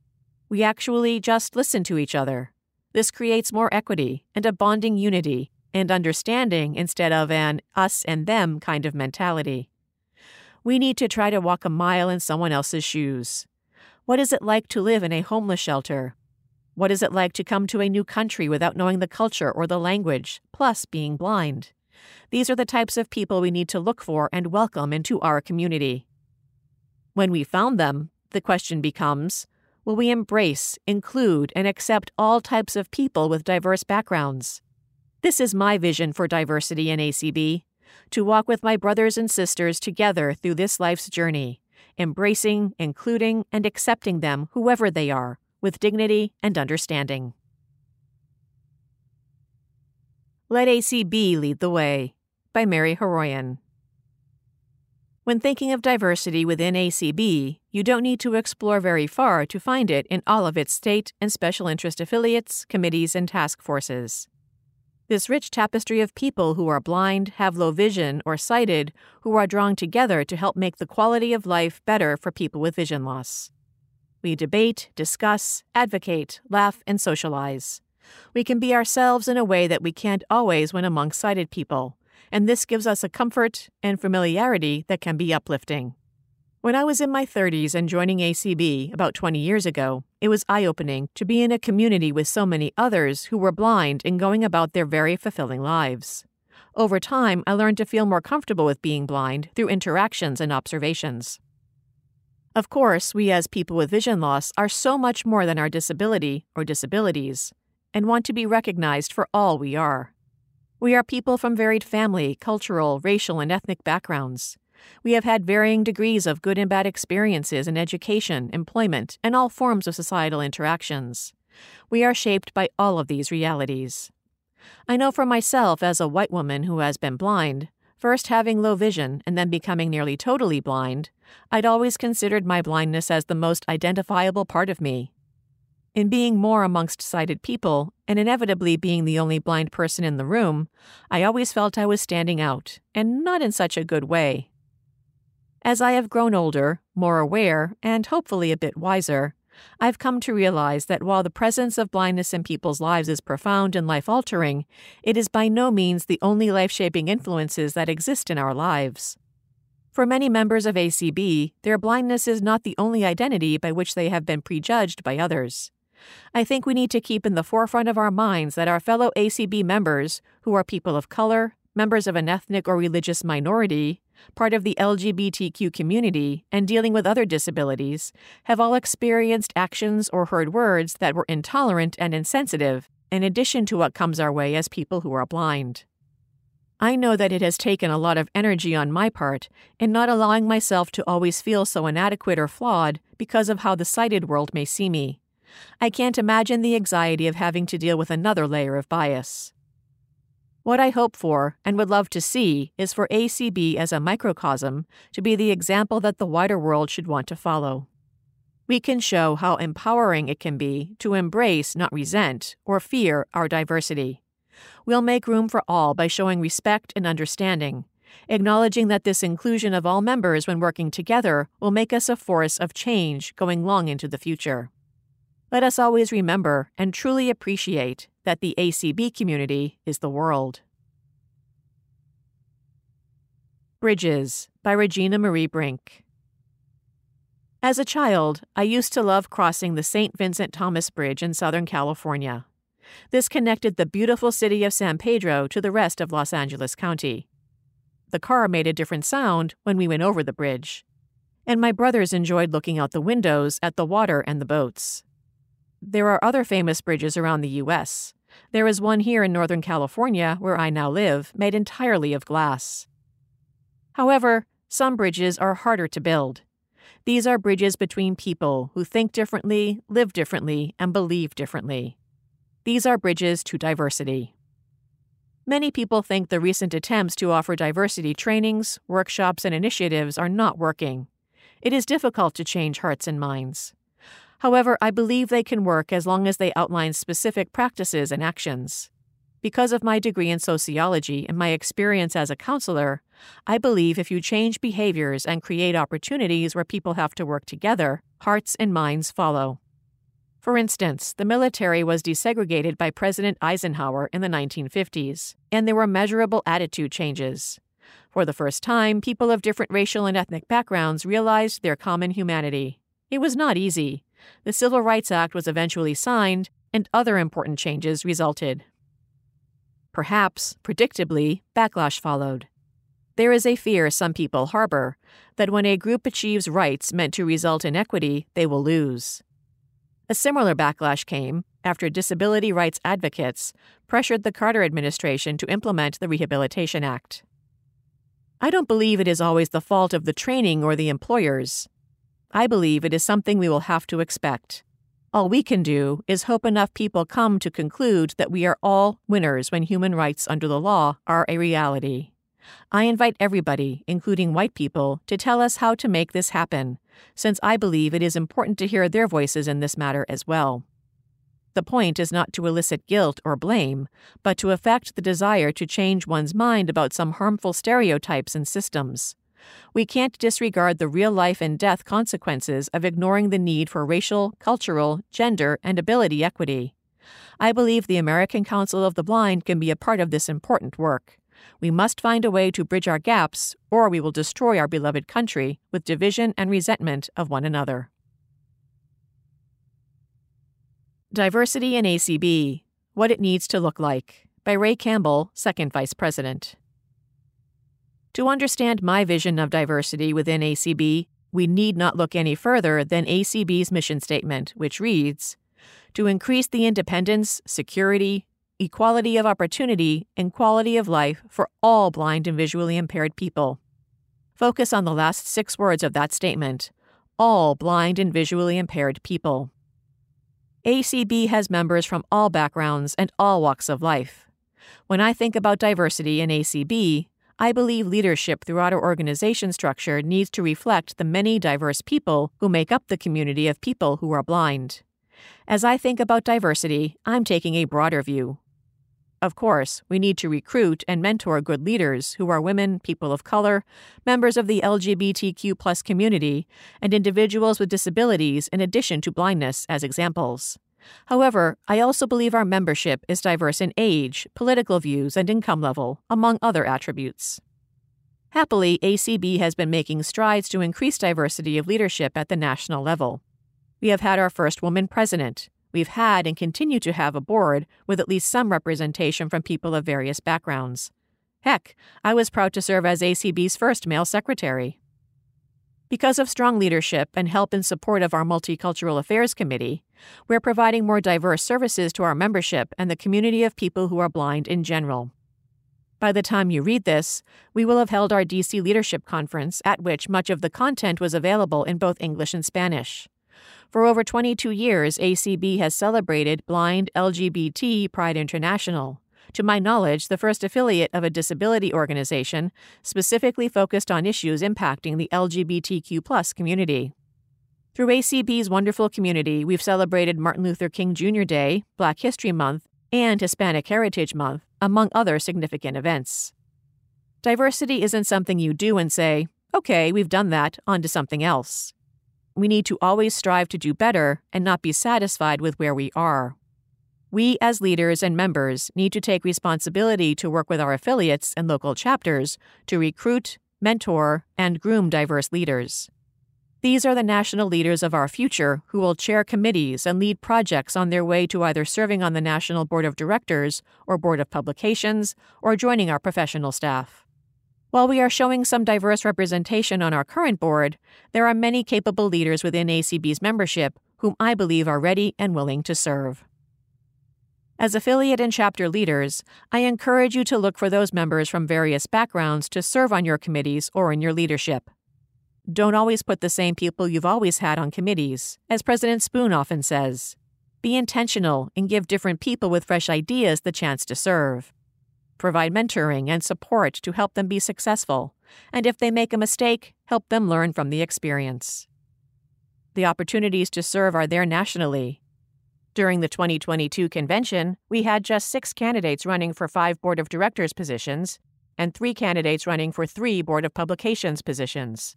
We actually just listen to each other. This creates more equity and a bonding unity and understanding instead of an us and them kind of mentality. We need to try to walk a mile in someone else's shoes. What is it like to live in a homeless shelter? What is it like to come to a new country without knowing the culture or the language, plus being blind? These are the types of people we need to look for and welcome into our community. When we found them, the question becomes, will we embrace, include, and accept all types of people with diverse backgrounds? This is my vision for diversity in A C B. To walk with my brothers and sisters together through this life's journey, embracing, including, and accepting them, whoever they are, with dignity and understanding. Let A C B Lead the Way, by Mary Haroyan. When thinking of diversity within A C B, you don't need to explore very far to find it in all of its state and special interest affiliates, committees, and task forces. This rich tapestry of people who are blind, have low vision, or sighted, who are drawn together to help make the quality of life better for people with vision loss. We debate, discuss, advocate, laugh, and socialize. We can be ourselves in a way that we can't always when among sighted people, and this gives us a comfort and familiarity that can be uplifting. When I was in my thirties and joining A C B about twenty years ago, it was eye-opening to be in a community with so many others who were blind and going about their very fulfilling lives. Over time, I learned to feel more comfortable with being blind through interactions and observations. Of course, we as people with vision loss are so much more than our disability or disabilities, and want to be recognized for all we are. We are people from varied family, cultural, racial, and ethnic backgrounds. We have had varying degrees of good and bad experiences in education, employment, and all forms of societal interactions. We are shaped by all of these realities. I know for myself as a white woman who has been blind, first having low vision and then becoming nearly totally blind, I'd always considered my blindness as the most identifiable part of me. In being more amongst sighted people, and inevitably being the only blind person in the room, I always felt I was standing out, and not in such a good way. As I have grown older, more aware, and hopefully a bit wiser, I've come to realize that while the presence of blindness in people's lives is profound and life-altering, it is by no means the only life-shaping influences that exist in our lives. For many members of A C B, their blindness is not the only identity by which they have been prejudged by others. I think we need to keep in the forefront of our minds that our fellow A C B members, who are people of color, members of an ethnic or religious minority, part of the L G B T Q community, and dealing with other disabilities, have all experienced actions or heard words that were intolerant and insensitive, in addition to what comes our way as people who are blind. I know that it has taken a lot of energy on my part in not allowing myself to always feel so inadequate or flawed because of how the sighted world may see me. I can't imagine the anxiety of having to deal with another layer of bias. What I hope for, and would love to see, is for A C B as a microcosm to be the example that the wider world should want to follow. We can show how empowering it can be to embrace, not resent, or fear our diversity, We'll make room for all by showing respect and understanding, acknowledging that this inclusion of all members when working together will make us a force of change going long into the future. Let us always remember and truly appreciate that the A C B community is the world. Bridges by Regina Marie Brink. As a child, I used to love crossing the Saint Vincent Thomas Bridge in Southern California. This connected the beautiful city of San Pedro to the rest of Los Angeles County. The car made a different sound when we went over the bridge, and my brothers enjoyed looking out the windows at the water and the boats. There are other famous bridges around the U S There is one here in Northern California, where I now live, made entirely of glass. However, some bridges are harder to build. These are bridges between people who think differently, live differently, and believe differently. These are bridges to diversity. Many people think the recent attempts to offer diversity trainings, workshops, and initiatives are not working. It is difficult to change hearts and minds. However, I believe they can work as long as they outline specific practices and actions. Because of my degree in sociology and my experience as a counselor, I believe if you change behaviors and create opportunities where people have to work together, hearts and minds follow. For instance, the military was desegregated by President Eisenhower in the nineteen fifties, and there were measurable attitude changes. For the first time, people of different racial and ethnic backgrounds realized their common humanity. It was not easy. The Civil Rights Act was eventually signed, and other important changes resulted. Perhaps, predictably, backlash followed. There is a fear some people harbor that when a group achieves rights meant to result in equity, they will lose. A similar backlash came after disability rights advocates pressured the Carter administration to implement the Rehabilitation Act. I don't believe it is always the fault of the training or the employers. I believe it is something we will have to expect. All we can do is hope enough people come to conclude that we are all winners when human rights under the law are a reality. I invite everybody, including white people, to tell us how to make this happen, since I believe it is important to hear their voices in this matter as well. The point is not to elicit guilt or blame, but to affect the desire to change one's mind about some harmful stereotypes and systems. We can't disregard the real life and death consequences of ignoring the need for racial, cultural, gender, and ability equity. I believe the American Council of the Blind can be a part of this important work. We must find a way to bridge our gaps, or we will destroy our beloved country with division and resentment of one another. Diversity in A C B, What It Needs to Look Like, by Ray Campbell, Second Vice President. To understand my vision of diversity within A C B, we need not look any further than A C B's mission statement, which reads, "To increase the independence, security, equality of opportunity, and quality of life for all blind and visually impaired people." Focus on the last six words of that statement, all blind and visually impaired people. A C B has members from all backgrounds and all walks of life. When I think about diversity in A C B, I believe leadership throughout our organization structure needs to reflect the many diverse people who make up the community of people who are blind. As I think about diversity, I'm taking a broader view. Of course, we need to recruit and mentor good leaders who are women, people of color, members of the L G B T Q plus community, and individuals with disabilities in addition to blindness as examples. However, I also believe our membership is diverse in age, political views, and income level, among other attributes. Happily, A C B has been making strides to increase diversity of leadership at the national level. We have had our first woman president. We've had and continue to have a board with at least some representation from people of various backgrounds. Heck, I was proud to serve as A C B's first male secretary. Because of strong leadership and help and support of our Multicultural Affairs Committee, we're providing more diverse services to our membership and the community of people who are blind in general. By the time you read this, we will have held our D C Leadership Conference, at which much of the content was available in both English and Spanish. For over twenty-two years, A C B has celebrated Blind L G B T Pride International, to my knowledge, the first affiliate of a disability organization specifically focused on issues impacting the L G B T Q plus community. Through A C B's wonderful community, we've celebrated Martin Luther King Junior Day, Black History Month, and Hispanic Heritage Month, among other significant events. Diversity isn't something you do and say, okay, we've done that, on to something else. We need to always strive to do better and not be satisfied with where we are. We as leaders and members need to take responsibility to work with our affiliates and local chapters to recruit, mentor, and groom diverse leaders. These are the national leaders of our future who will chair committees and lead projects on their way to either serving on the National Board of Directors or Board of Publications or joining our professional staff. While we are showing some diverse representation on our current board, there are many capable leaders within A C B's membership whom I believe are ready and willing to serve. As affiliate and chapter leaders, I encourage you to look for those members from various backgrounds to serve on your committees or in your leadership. Don't always put the same people you've always had on committees, as President Spoon often says. Be intentional and give different people with fresh ideas the chance to serve. Provide mentoring and support to help them be successful, and if they make a mistake, help them learn from the experience. The opportunities to serve are there nationally. During the twenty twenty-two convention, we had just six candidates running for five Board of Directors positions and three candidates running for three Board of Publications positions.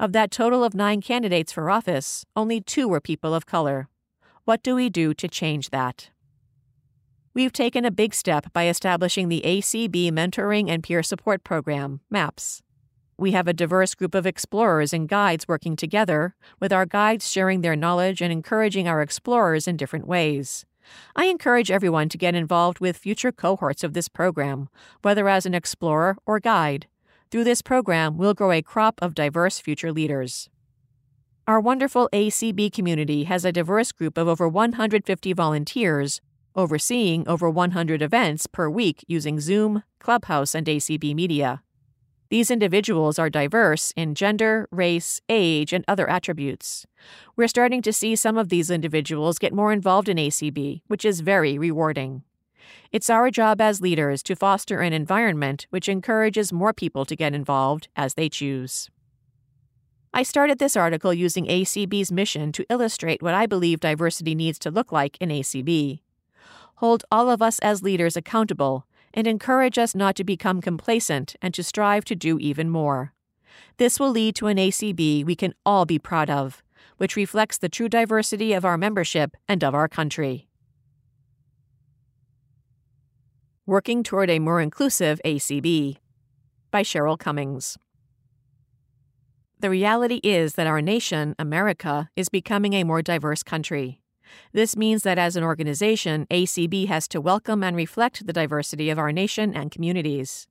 Of that total of nine candidates for office, only two were people of color. What do we do to change that? We've taken a big step by establishing the A C B Mentoring and Peer Support Program, MAPS. We have a diverse group of explorers and guides working together, with our guides sharing their knowledge and encouraging our explorers in different ways. I encourage everyone to get involved with future cohorts of this program, whether as an explorer or guide. Through this program, we'll grow a crop of diverse future leaders. Our wonderful A C B community has a diverse group of over one hundred fifty volunteers, overseeing over one hundred events per week using Zoom, Clubhouse, and A C B Media. These individuals are diverse in gender, race, age, and other attributes. We're starting to see some of these individuals get more involved in A C B, which is very rewarding. It's our job as leaders to foster an environment which encourages more people to get involved as they choose. I started this article using A C B's mission to illustrate what I believe diversity needs to look like in A C B. Hold all of us as leaders accountable and encourage us not to become complacent and to strive to do even more. This will lead to an A C B we can all be proud of, which reflects the true diversity of our membership and of our country. Working Toward a More Inclusive A C B by Cheryl Cummings. The reality is that our nation, America, is becoming a more diverse country. This means that as an organization, A C B has to welcome and reflect the diversity of our nation and communities.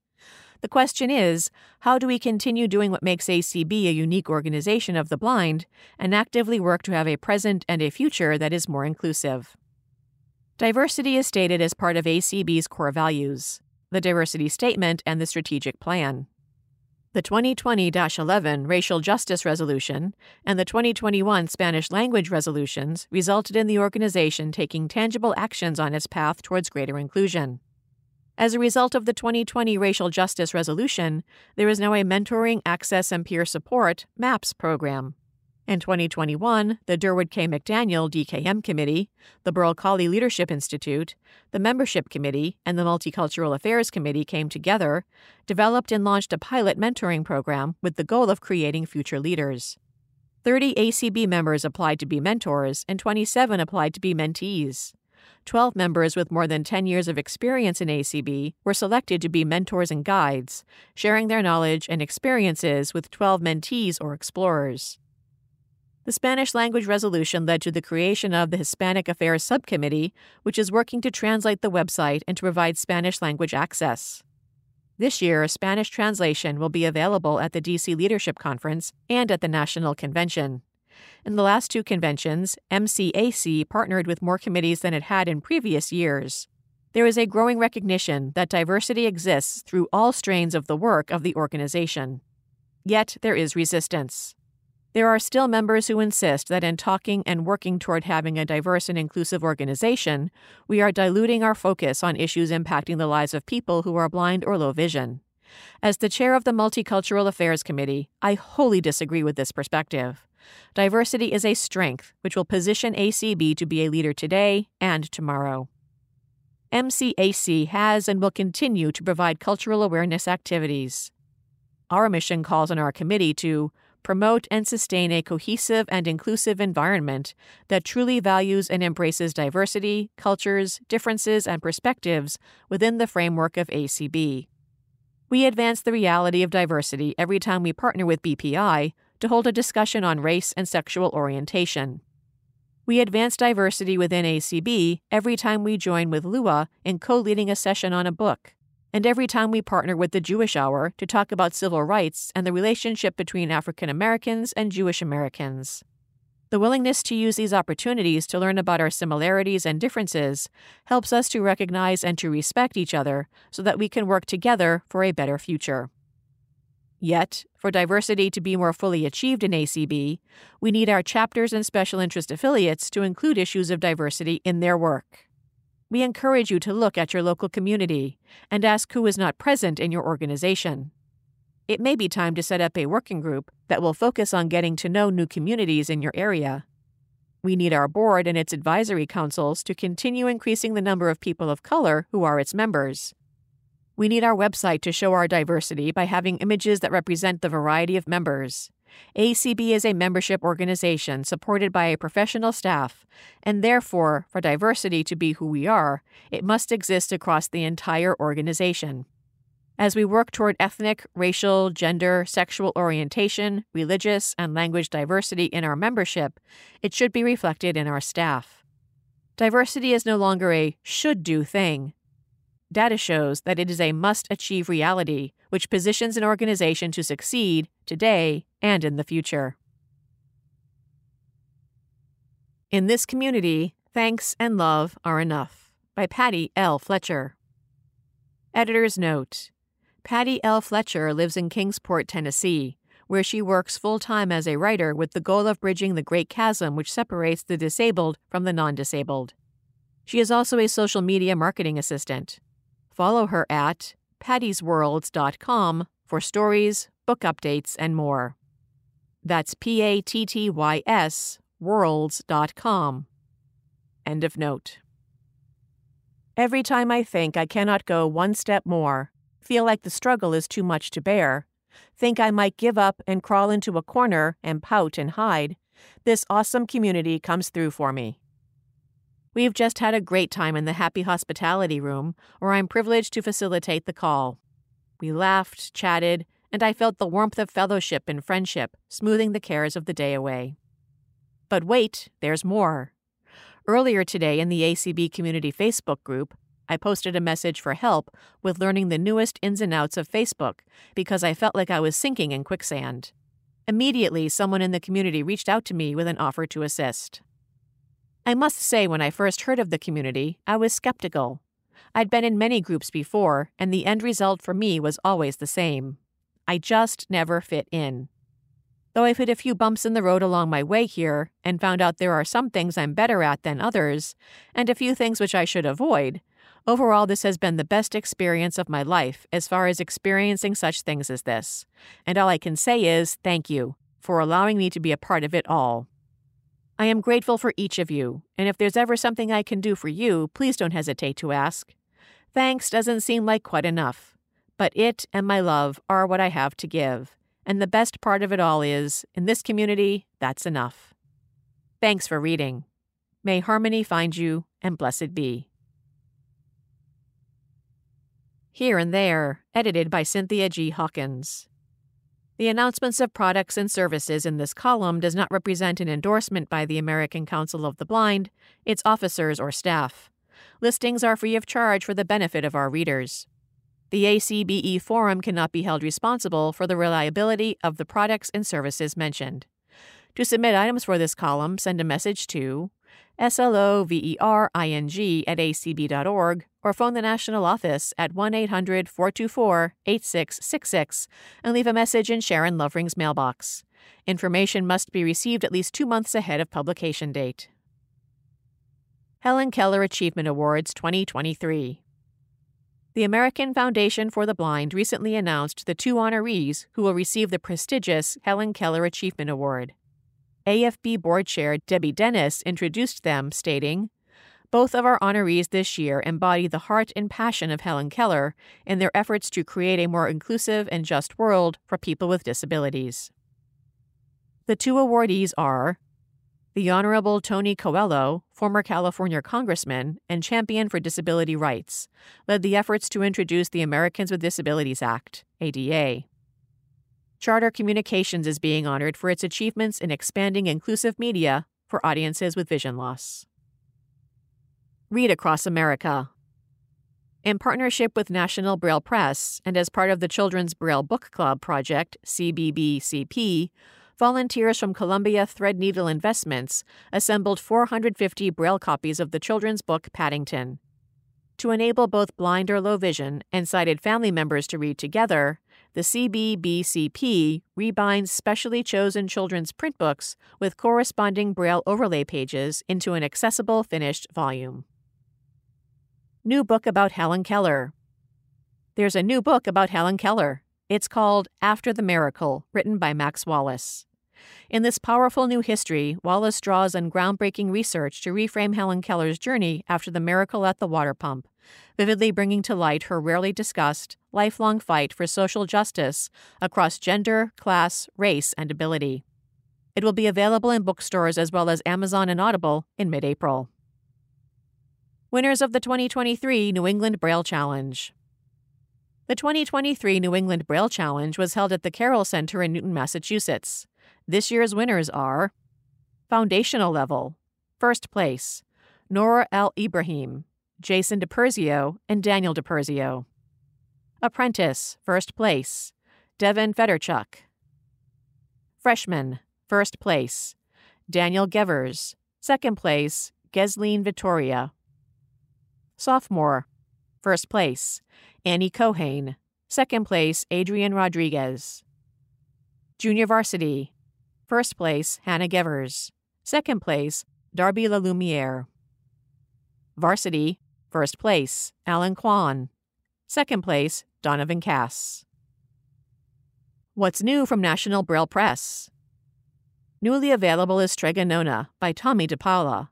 The question is, how do we continue doing what makes A C B a unique organization of the blind and actively work to have a present and a future that is more inclusive? Diversity is stated as part of A C B's core values, the diversity statement and the strategic plan. The twenty twenty eleven Racial Justice Resolution and the twenty twenty-one Spanish Language Resolutions resulted in the organization taking tangible actions on its path towards greater inclusion. As a result of the twenty twenty Racial Justice Resolution, there is now a Mentoring, Access, and Peer Support MAPS program. In twenty twenty-one, the Derwood K. McDaniel D K M Committee, the Burl Colley Leadership Institute, the Membership Committee, and the Multicultural Affairs Committee came together, developed and launched a pilot mentoring program with the goal of creating future leaders. thirty A C B members applied to be mentors and twenty-seven applied to be mentees. twelve members with more than ten years of experience in A C B were selected to be mentors and guides, sharing their knowledge and experiences with twelve mentees or explorers. The Spanish language resolution led to the creation of the Hispanic Affairs Subcommittee, which is working to translate the website and to provide Spanish language access. This year, Spanish translation will be available at the D C Leadership Conference and at the National Convention. In the last two conventions, M C A C partnered with more committees than it had in previous years. There is a growing recognition that diversity exists through all strains of the work of the organization. Yet there is resistance. There are still members who insist that in talking and working toward having a diverse and inclusive organization, we are diluting our focus on issues impacting the lives of people who are blind or low vision. As the chair of the Multicultural Affairs Committee, I wholly disagree with this perspective. Diversity is a strength which will position A C B to be a leader today and tomorrow. M C A C has and will continue to provide cultural awareness activities. Our mission calls on our committee to promote and sustain a cohesive and inclusive environment that truly values and embraces diversity, cultures, differences, and perspectives within the framework of A C B. We advance the reality of diversity every time we partner with B P I to hold a discussion on race and sexual orientation. We advance diversity within A C B every time we join with L U A in co-leading a session on a book, and every time we partner with the Jewish Hour to talk about civil rights and the relationship between African Americans and Jewish Americans. The willingness to use these opportunities to learn about our similarities and differences helps us to recognize and to respect each other so that we can work together for a better future. Yet, for diversity to be more fully achieved in A C B, we need our chapters and special interest affiliates to include issues of diversity in their work. We encourage you to look at your local community and ask who is not present in your organization. It may be time to set up a working group that will focus on getting to know new communities in your area. We need our board and its advisory councils to continue increasing the number of people of color who are its members. We need our website to show our diversity by having images that represent the variety of members. A C B is a membership organization supported by a professional staff, and therefore, for diversity to be who we are, it must exist across the entire organization. As we work toward ethnic, racial, gender, sexual orientation, religious, and language diversity in our membership, it should be reflected in our staff. Diversity is no longer a should-do thing. Data shows that it is a must-achieve reality, which positions an organization to succeed today and in the future. In This Community, Thanks and Love Are Enough by Patty L. Fletcher. Editor's note: Patty L. Fletcher lives in Kingsport, Tennessee, where she works full-time as a writer with the goal of bridging the great chasm which separates the disabled from the non-disabled. She is also a social media marketing assistant. Follow her at patty's worlds dot com for stories, book updates, and more. That's P A T T Y S, worlds dot com. End of note. Every time I think I cannot go one step more, feel like the struggle is too much to bear, think I might give up and crawl into a corner and pout and hide, this awesome community comes through for me. We've just had a great time in the Happy Hospitality Room, where I'm privileged to facilitate the call. We laughed, chatted, and I felt the warmth of fellowship and friendship, smoothing the cares of the day away. But wait, there's more. Earlier today in the A C B Community Facebook group, I posted a message for help with learning the newest ins and outs of Facebook because I felt like I was sinking in quicksand. Immediately, someone in the community reached out to me with an offer to assist. I must say, when I first heard of the community, I was skeptical. I'd been in many groups before, and the end result for me was always the same. I just never fit in. Though I've hit a few bumps in the road along my way here and found out there are some things I'm better at than others, and a few things which I should avoid, overall this has been the best experience of my life as far as experiencing such things as this. And all I can say is thank you for allowing me to be a part of it all. I am grateful for each of you, and if there's ever something I can do for you, please don't hesitate to ask. Thanks doesn't seem like quite enough, but it and my love are what I have to give, and the best part of it all is, in this community, that's enough. Thanks for reading. May harmony find you, and blessed be. Here and There, edited by Cynthia G. Hawkins. The announcements of products and services in this column does not represent an endorsement by the American Council of the Blind, its officers, or staff. Listings are free of charge for the benefit of our readers. The A C B E Forum cannot be held responsible for the reliability of the products and services mentioned. To submit items for this column, send a message to slovering at A C B dot org or phone the national office at one eight hundred, four two four, eight six six six and leave a message in Sharon Lovering's mailbox. Information must be received at least two months ahead of publication date. Helen Keller Achievement Awards twenty twenty-three. The American Foundation for the Blind recently announced the two honorees who will receive the prestigious Helen Keller Achievement Award. A F B Board Chair Debbie Dennis introduced them, stating, Both of our honorees this year embody the heart and passion of Helen Keller in their efforts to create a more inclusive and just world for people with disabilities. The two awardees are the Honorable Tony Coelho, former California congressman and champion for disability rights, led the efforts to introduce the Americans with Disabilities Act, A D A. Charter Communications is being honored for its achievements in expanding inclusive media for audiences with vision loss. Read Across America. In partnership with National Braille Press and as part of the Children's Braille Book Club Project, C B B C P, volunteers from Columbia Threadneedle Investments assembled four hundred fifty Braille copies of the children's book Paddington. To enable both blind or low vision and sighted family members to read together, the C B B C P rebinds specially chosen children's print books with corresponding Braille overlay pages into an accessible finished volume. New book about Helen Keller. There's a new book about Helen Keller. It's called After the Miracle, written by Max Wallace. In this powerful new history, Wallace draws on groundbreaking research to reframe Helen Keller's journey after the miracle at the water pump, vividly bringing to light her rarely discussed, lifelong fight for social justice across gender, class, race, and ability. It will be available in bookstores as well as Amazon and Audible in mid-April. Winners of the twenty twenty-three New England Braille Challenge. The twenty twenty-three New England Braille Challenge was held at the Carroll Center in Newton, Massachusetts. This year's winners are Foundational Level, first place, Nora L. Ibrahim, Jason DiPerzio, and Daniel DiPerzio. Apprentice, first place, Devin Federchuk. Freshman, first place, Daniel Gevers, second place, Gesleen Vittoria. Sophomore, first place, Annie Cohane, second place, Adrian Rodriguez. Junior varsity, first place, Hannah Gevers, second place, Darby LaLumiere. Varsity, first place, Alan Kwan, second place, Donovan Cass. What's new from National Braille Press? Newly available is Strega Nona by Tommy DePaula.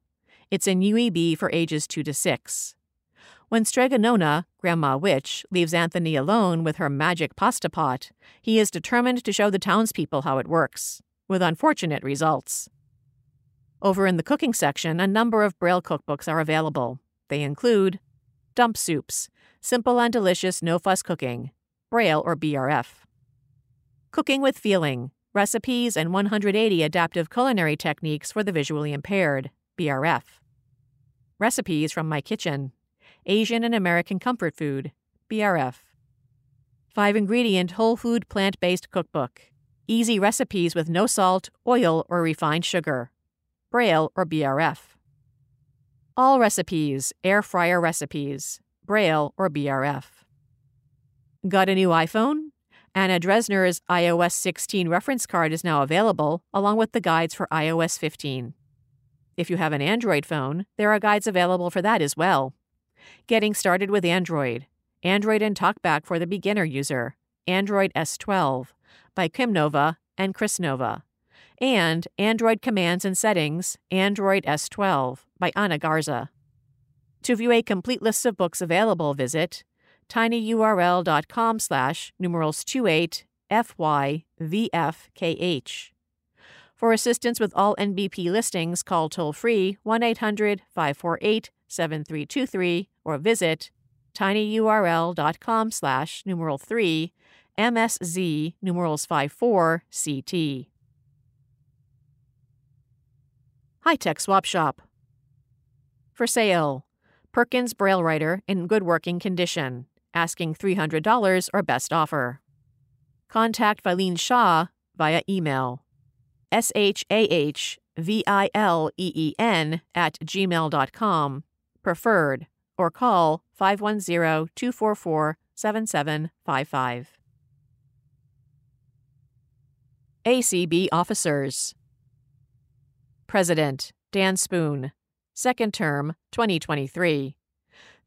It's in U E B for ages two to six. When Strega Nona, Grandma Witch, leaves Anthony alone with her magic pasta pot, he is determined to show the townspeople how it works, with unfortunate results. Over in the cooking section, a number of Braille cookbooks are available. They include Dump Soups, Simple and Delicious No-Fuss Cooking, Braille or B R F. Cooking with Feeling, Recipes and one hundred eighty Adaptive Culinary Techniques for the Visually Impaired, B R F. Recipes from My Kitchen, Asian and American Comfort Food, B R F. Five-ingredient Whole Food Plant-Based Cookbook. Easy recipes with no salt, oil, or refined sugar. Braille or B R F. All recipes, air fryer recipes. Braille or B R F. Got a new iPhone? Anna Dresner's i O S sixteen reference card is now available, along with the guides for i O S fifteen. If you have an Android phone, there are guides available for that as well. Getting started with Android, Android and TalkBack for the beginner user, Android S twelve, by Kim Nova and Chris Nova, and Android Commands and Settings, Android S twelve, by Anna Garza. To view a complete list of books available, visit tinyurl.com slash numerals 28fyvfkh. For assistance with all N B P listings, call toll-free one eight hundred five four eight seven three two three or visit tinyurl.com slash numeral 3 msz numerals 54ct. High-Tech Swap Shop. For sale, Perkins Braille Writer in good working condition, asking three hundred dollars or best offer. Contact Vilene Shah via email, shahvileen at gmail.com, preferred, or call five one zero two four four seven seven five five. A C B Officers. President, Dan Spoon, second term, twenty twenty-three,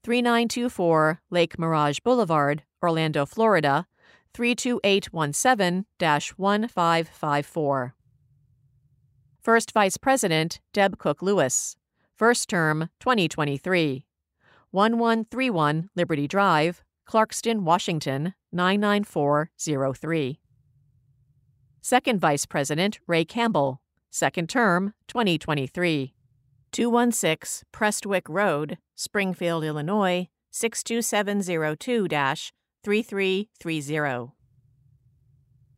thirty-nine twenty-four Lake Mirage Boulevard, Orlando, Florida, three two eight one seven dash one five five four. First Vice President, Deb Cook Lewis, First term, twenty twenty-three. eleven thirty-one Liberty Drive, Clarkston, Washington, nine nine four zero three. Second Vice President Ray Campbell, second term, twenty twenty-three. two one six Prestwick Road, Springfield, Illinois, six two seven zero two dash three three three zero.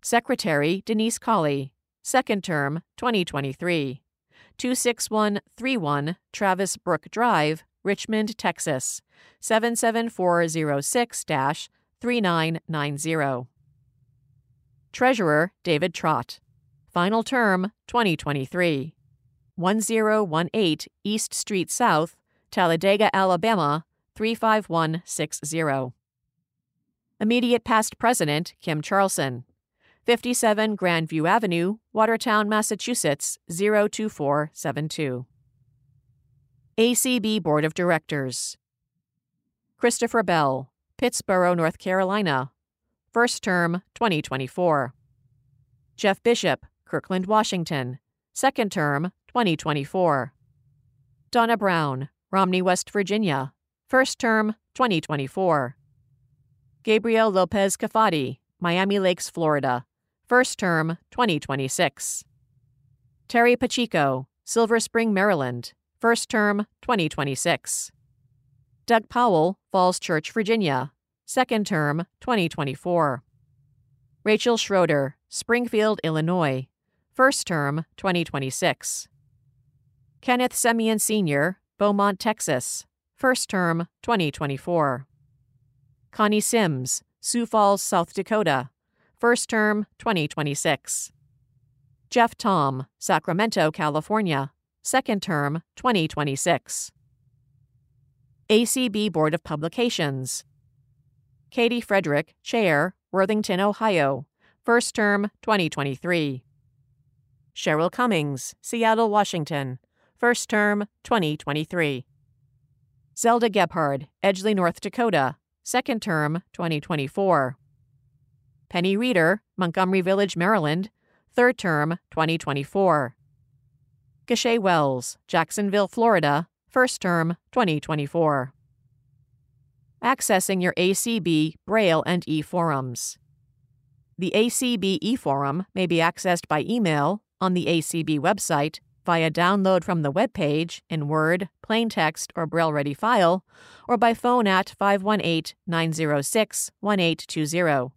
Secretary Denise Colley, second term, twenty twenty-three. two six one three one Travis Brook Drive, Richmond, Texas, seven seven four zero six dash three nine nine zero. Treasurer David Trott, final term, twenty twenty-three. ten eighteen East Street South, Talladega, Alabama, three five one six zero. Immediate past president Kim Charlson, fifty-seven Grandview Avenue, Watertown, Massachusetts, zero two four seven two. A C B Board of Directors. Christopher Bell, Pittsboro, North Carolina, first term, twenty twenty-four. Jeff Bishop, Kirkland, Washington, second term, twenty twenty-four. Donna Brown, Romney, West Virginia, first term, twenty twenty-four. Gabriel Lopez Cafati, Miami Lakes, Florida, first term, twenty twenty-six. Terry Pacheco, Silver Spring, Maryland, first term, twenty twenty-six. Doug Powell, Falls Church, Virginia, second term, twenty twenty-four. Rachel Schroeder, Springfield, Illinois, first term, twenty twenty-six. Kenneth Semien Senior, Beaumont, Texas, first term, twenty twenty-four. Connie Sims, Sioux Falls, South Dakota, first term, twenty twenty-six. Jeff Tom, Sacramento, California, second term, twenty twenty-six. A C B Board of Publications. Katie Frederick, Chair, Worthington, Ohio, first term, twenty twenty-three. Cheryl Cummings, Seattle, Washington, first term, twenty twenty-three. Zelda Gebhard, Edgeley, North Dakota, second term, twenty twenty-four. Penny Reeder, Montgomery Village, Maryland, third term, twenty twenty-four. Gishay Wells, Jacksonville, Florida, first term, twenty twenty-four. Accessing your A C B Braille and e-forums. The A C B e-forum may be accessed by email, on the A C B website, via download from the web page in Word, plain text, or Braille-ready file, or by phone at five one eight, nine zero six, one eight two zero.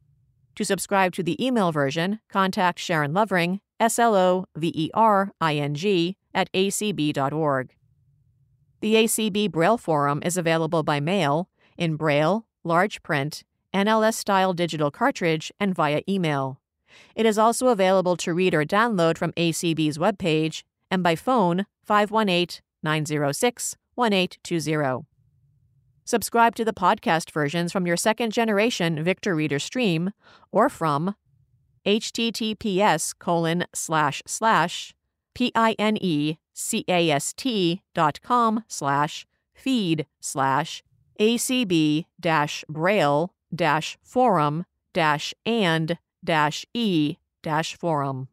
To subscribe to the email version, contact Sharon Lovering, S L O V E R I N G, at A C B dot org. The A C B Braille Forum is available by mail, in Braille, large print, N L S-style digital cartridge, and via email. It is also available to read or download from A C B's webpage and by phone five one eight, nine zero six, one eight two zero. Subscribe to the podcast versions from your second-generation Victor Reader stream or from h t t p s colon slash slash p i n e c a s t dot com slash feed slash A C B dash braille dash forum dash and dash e dash forum.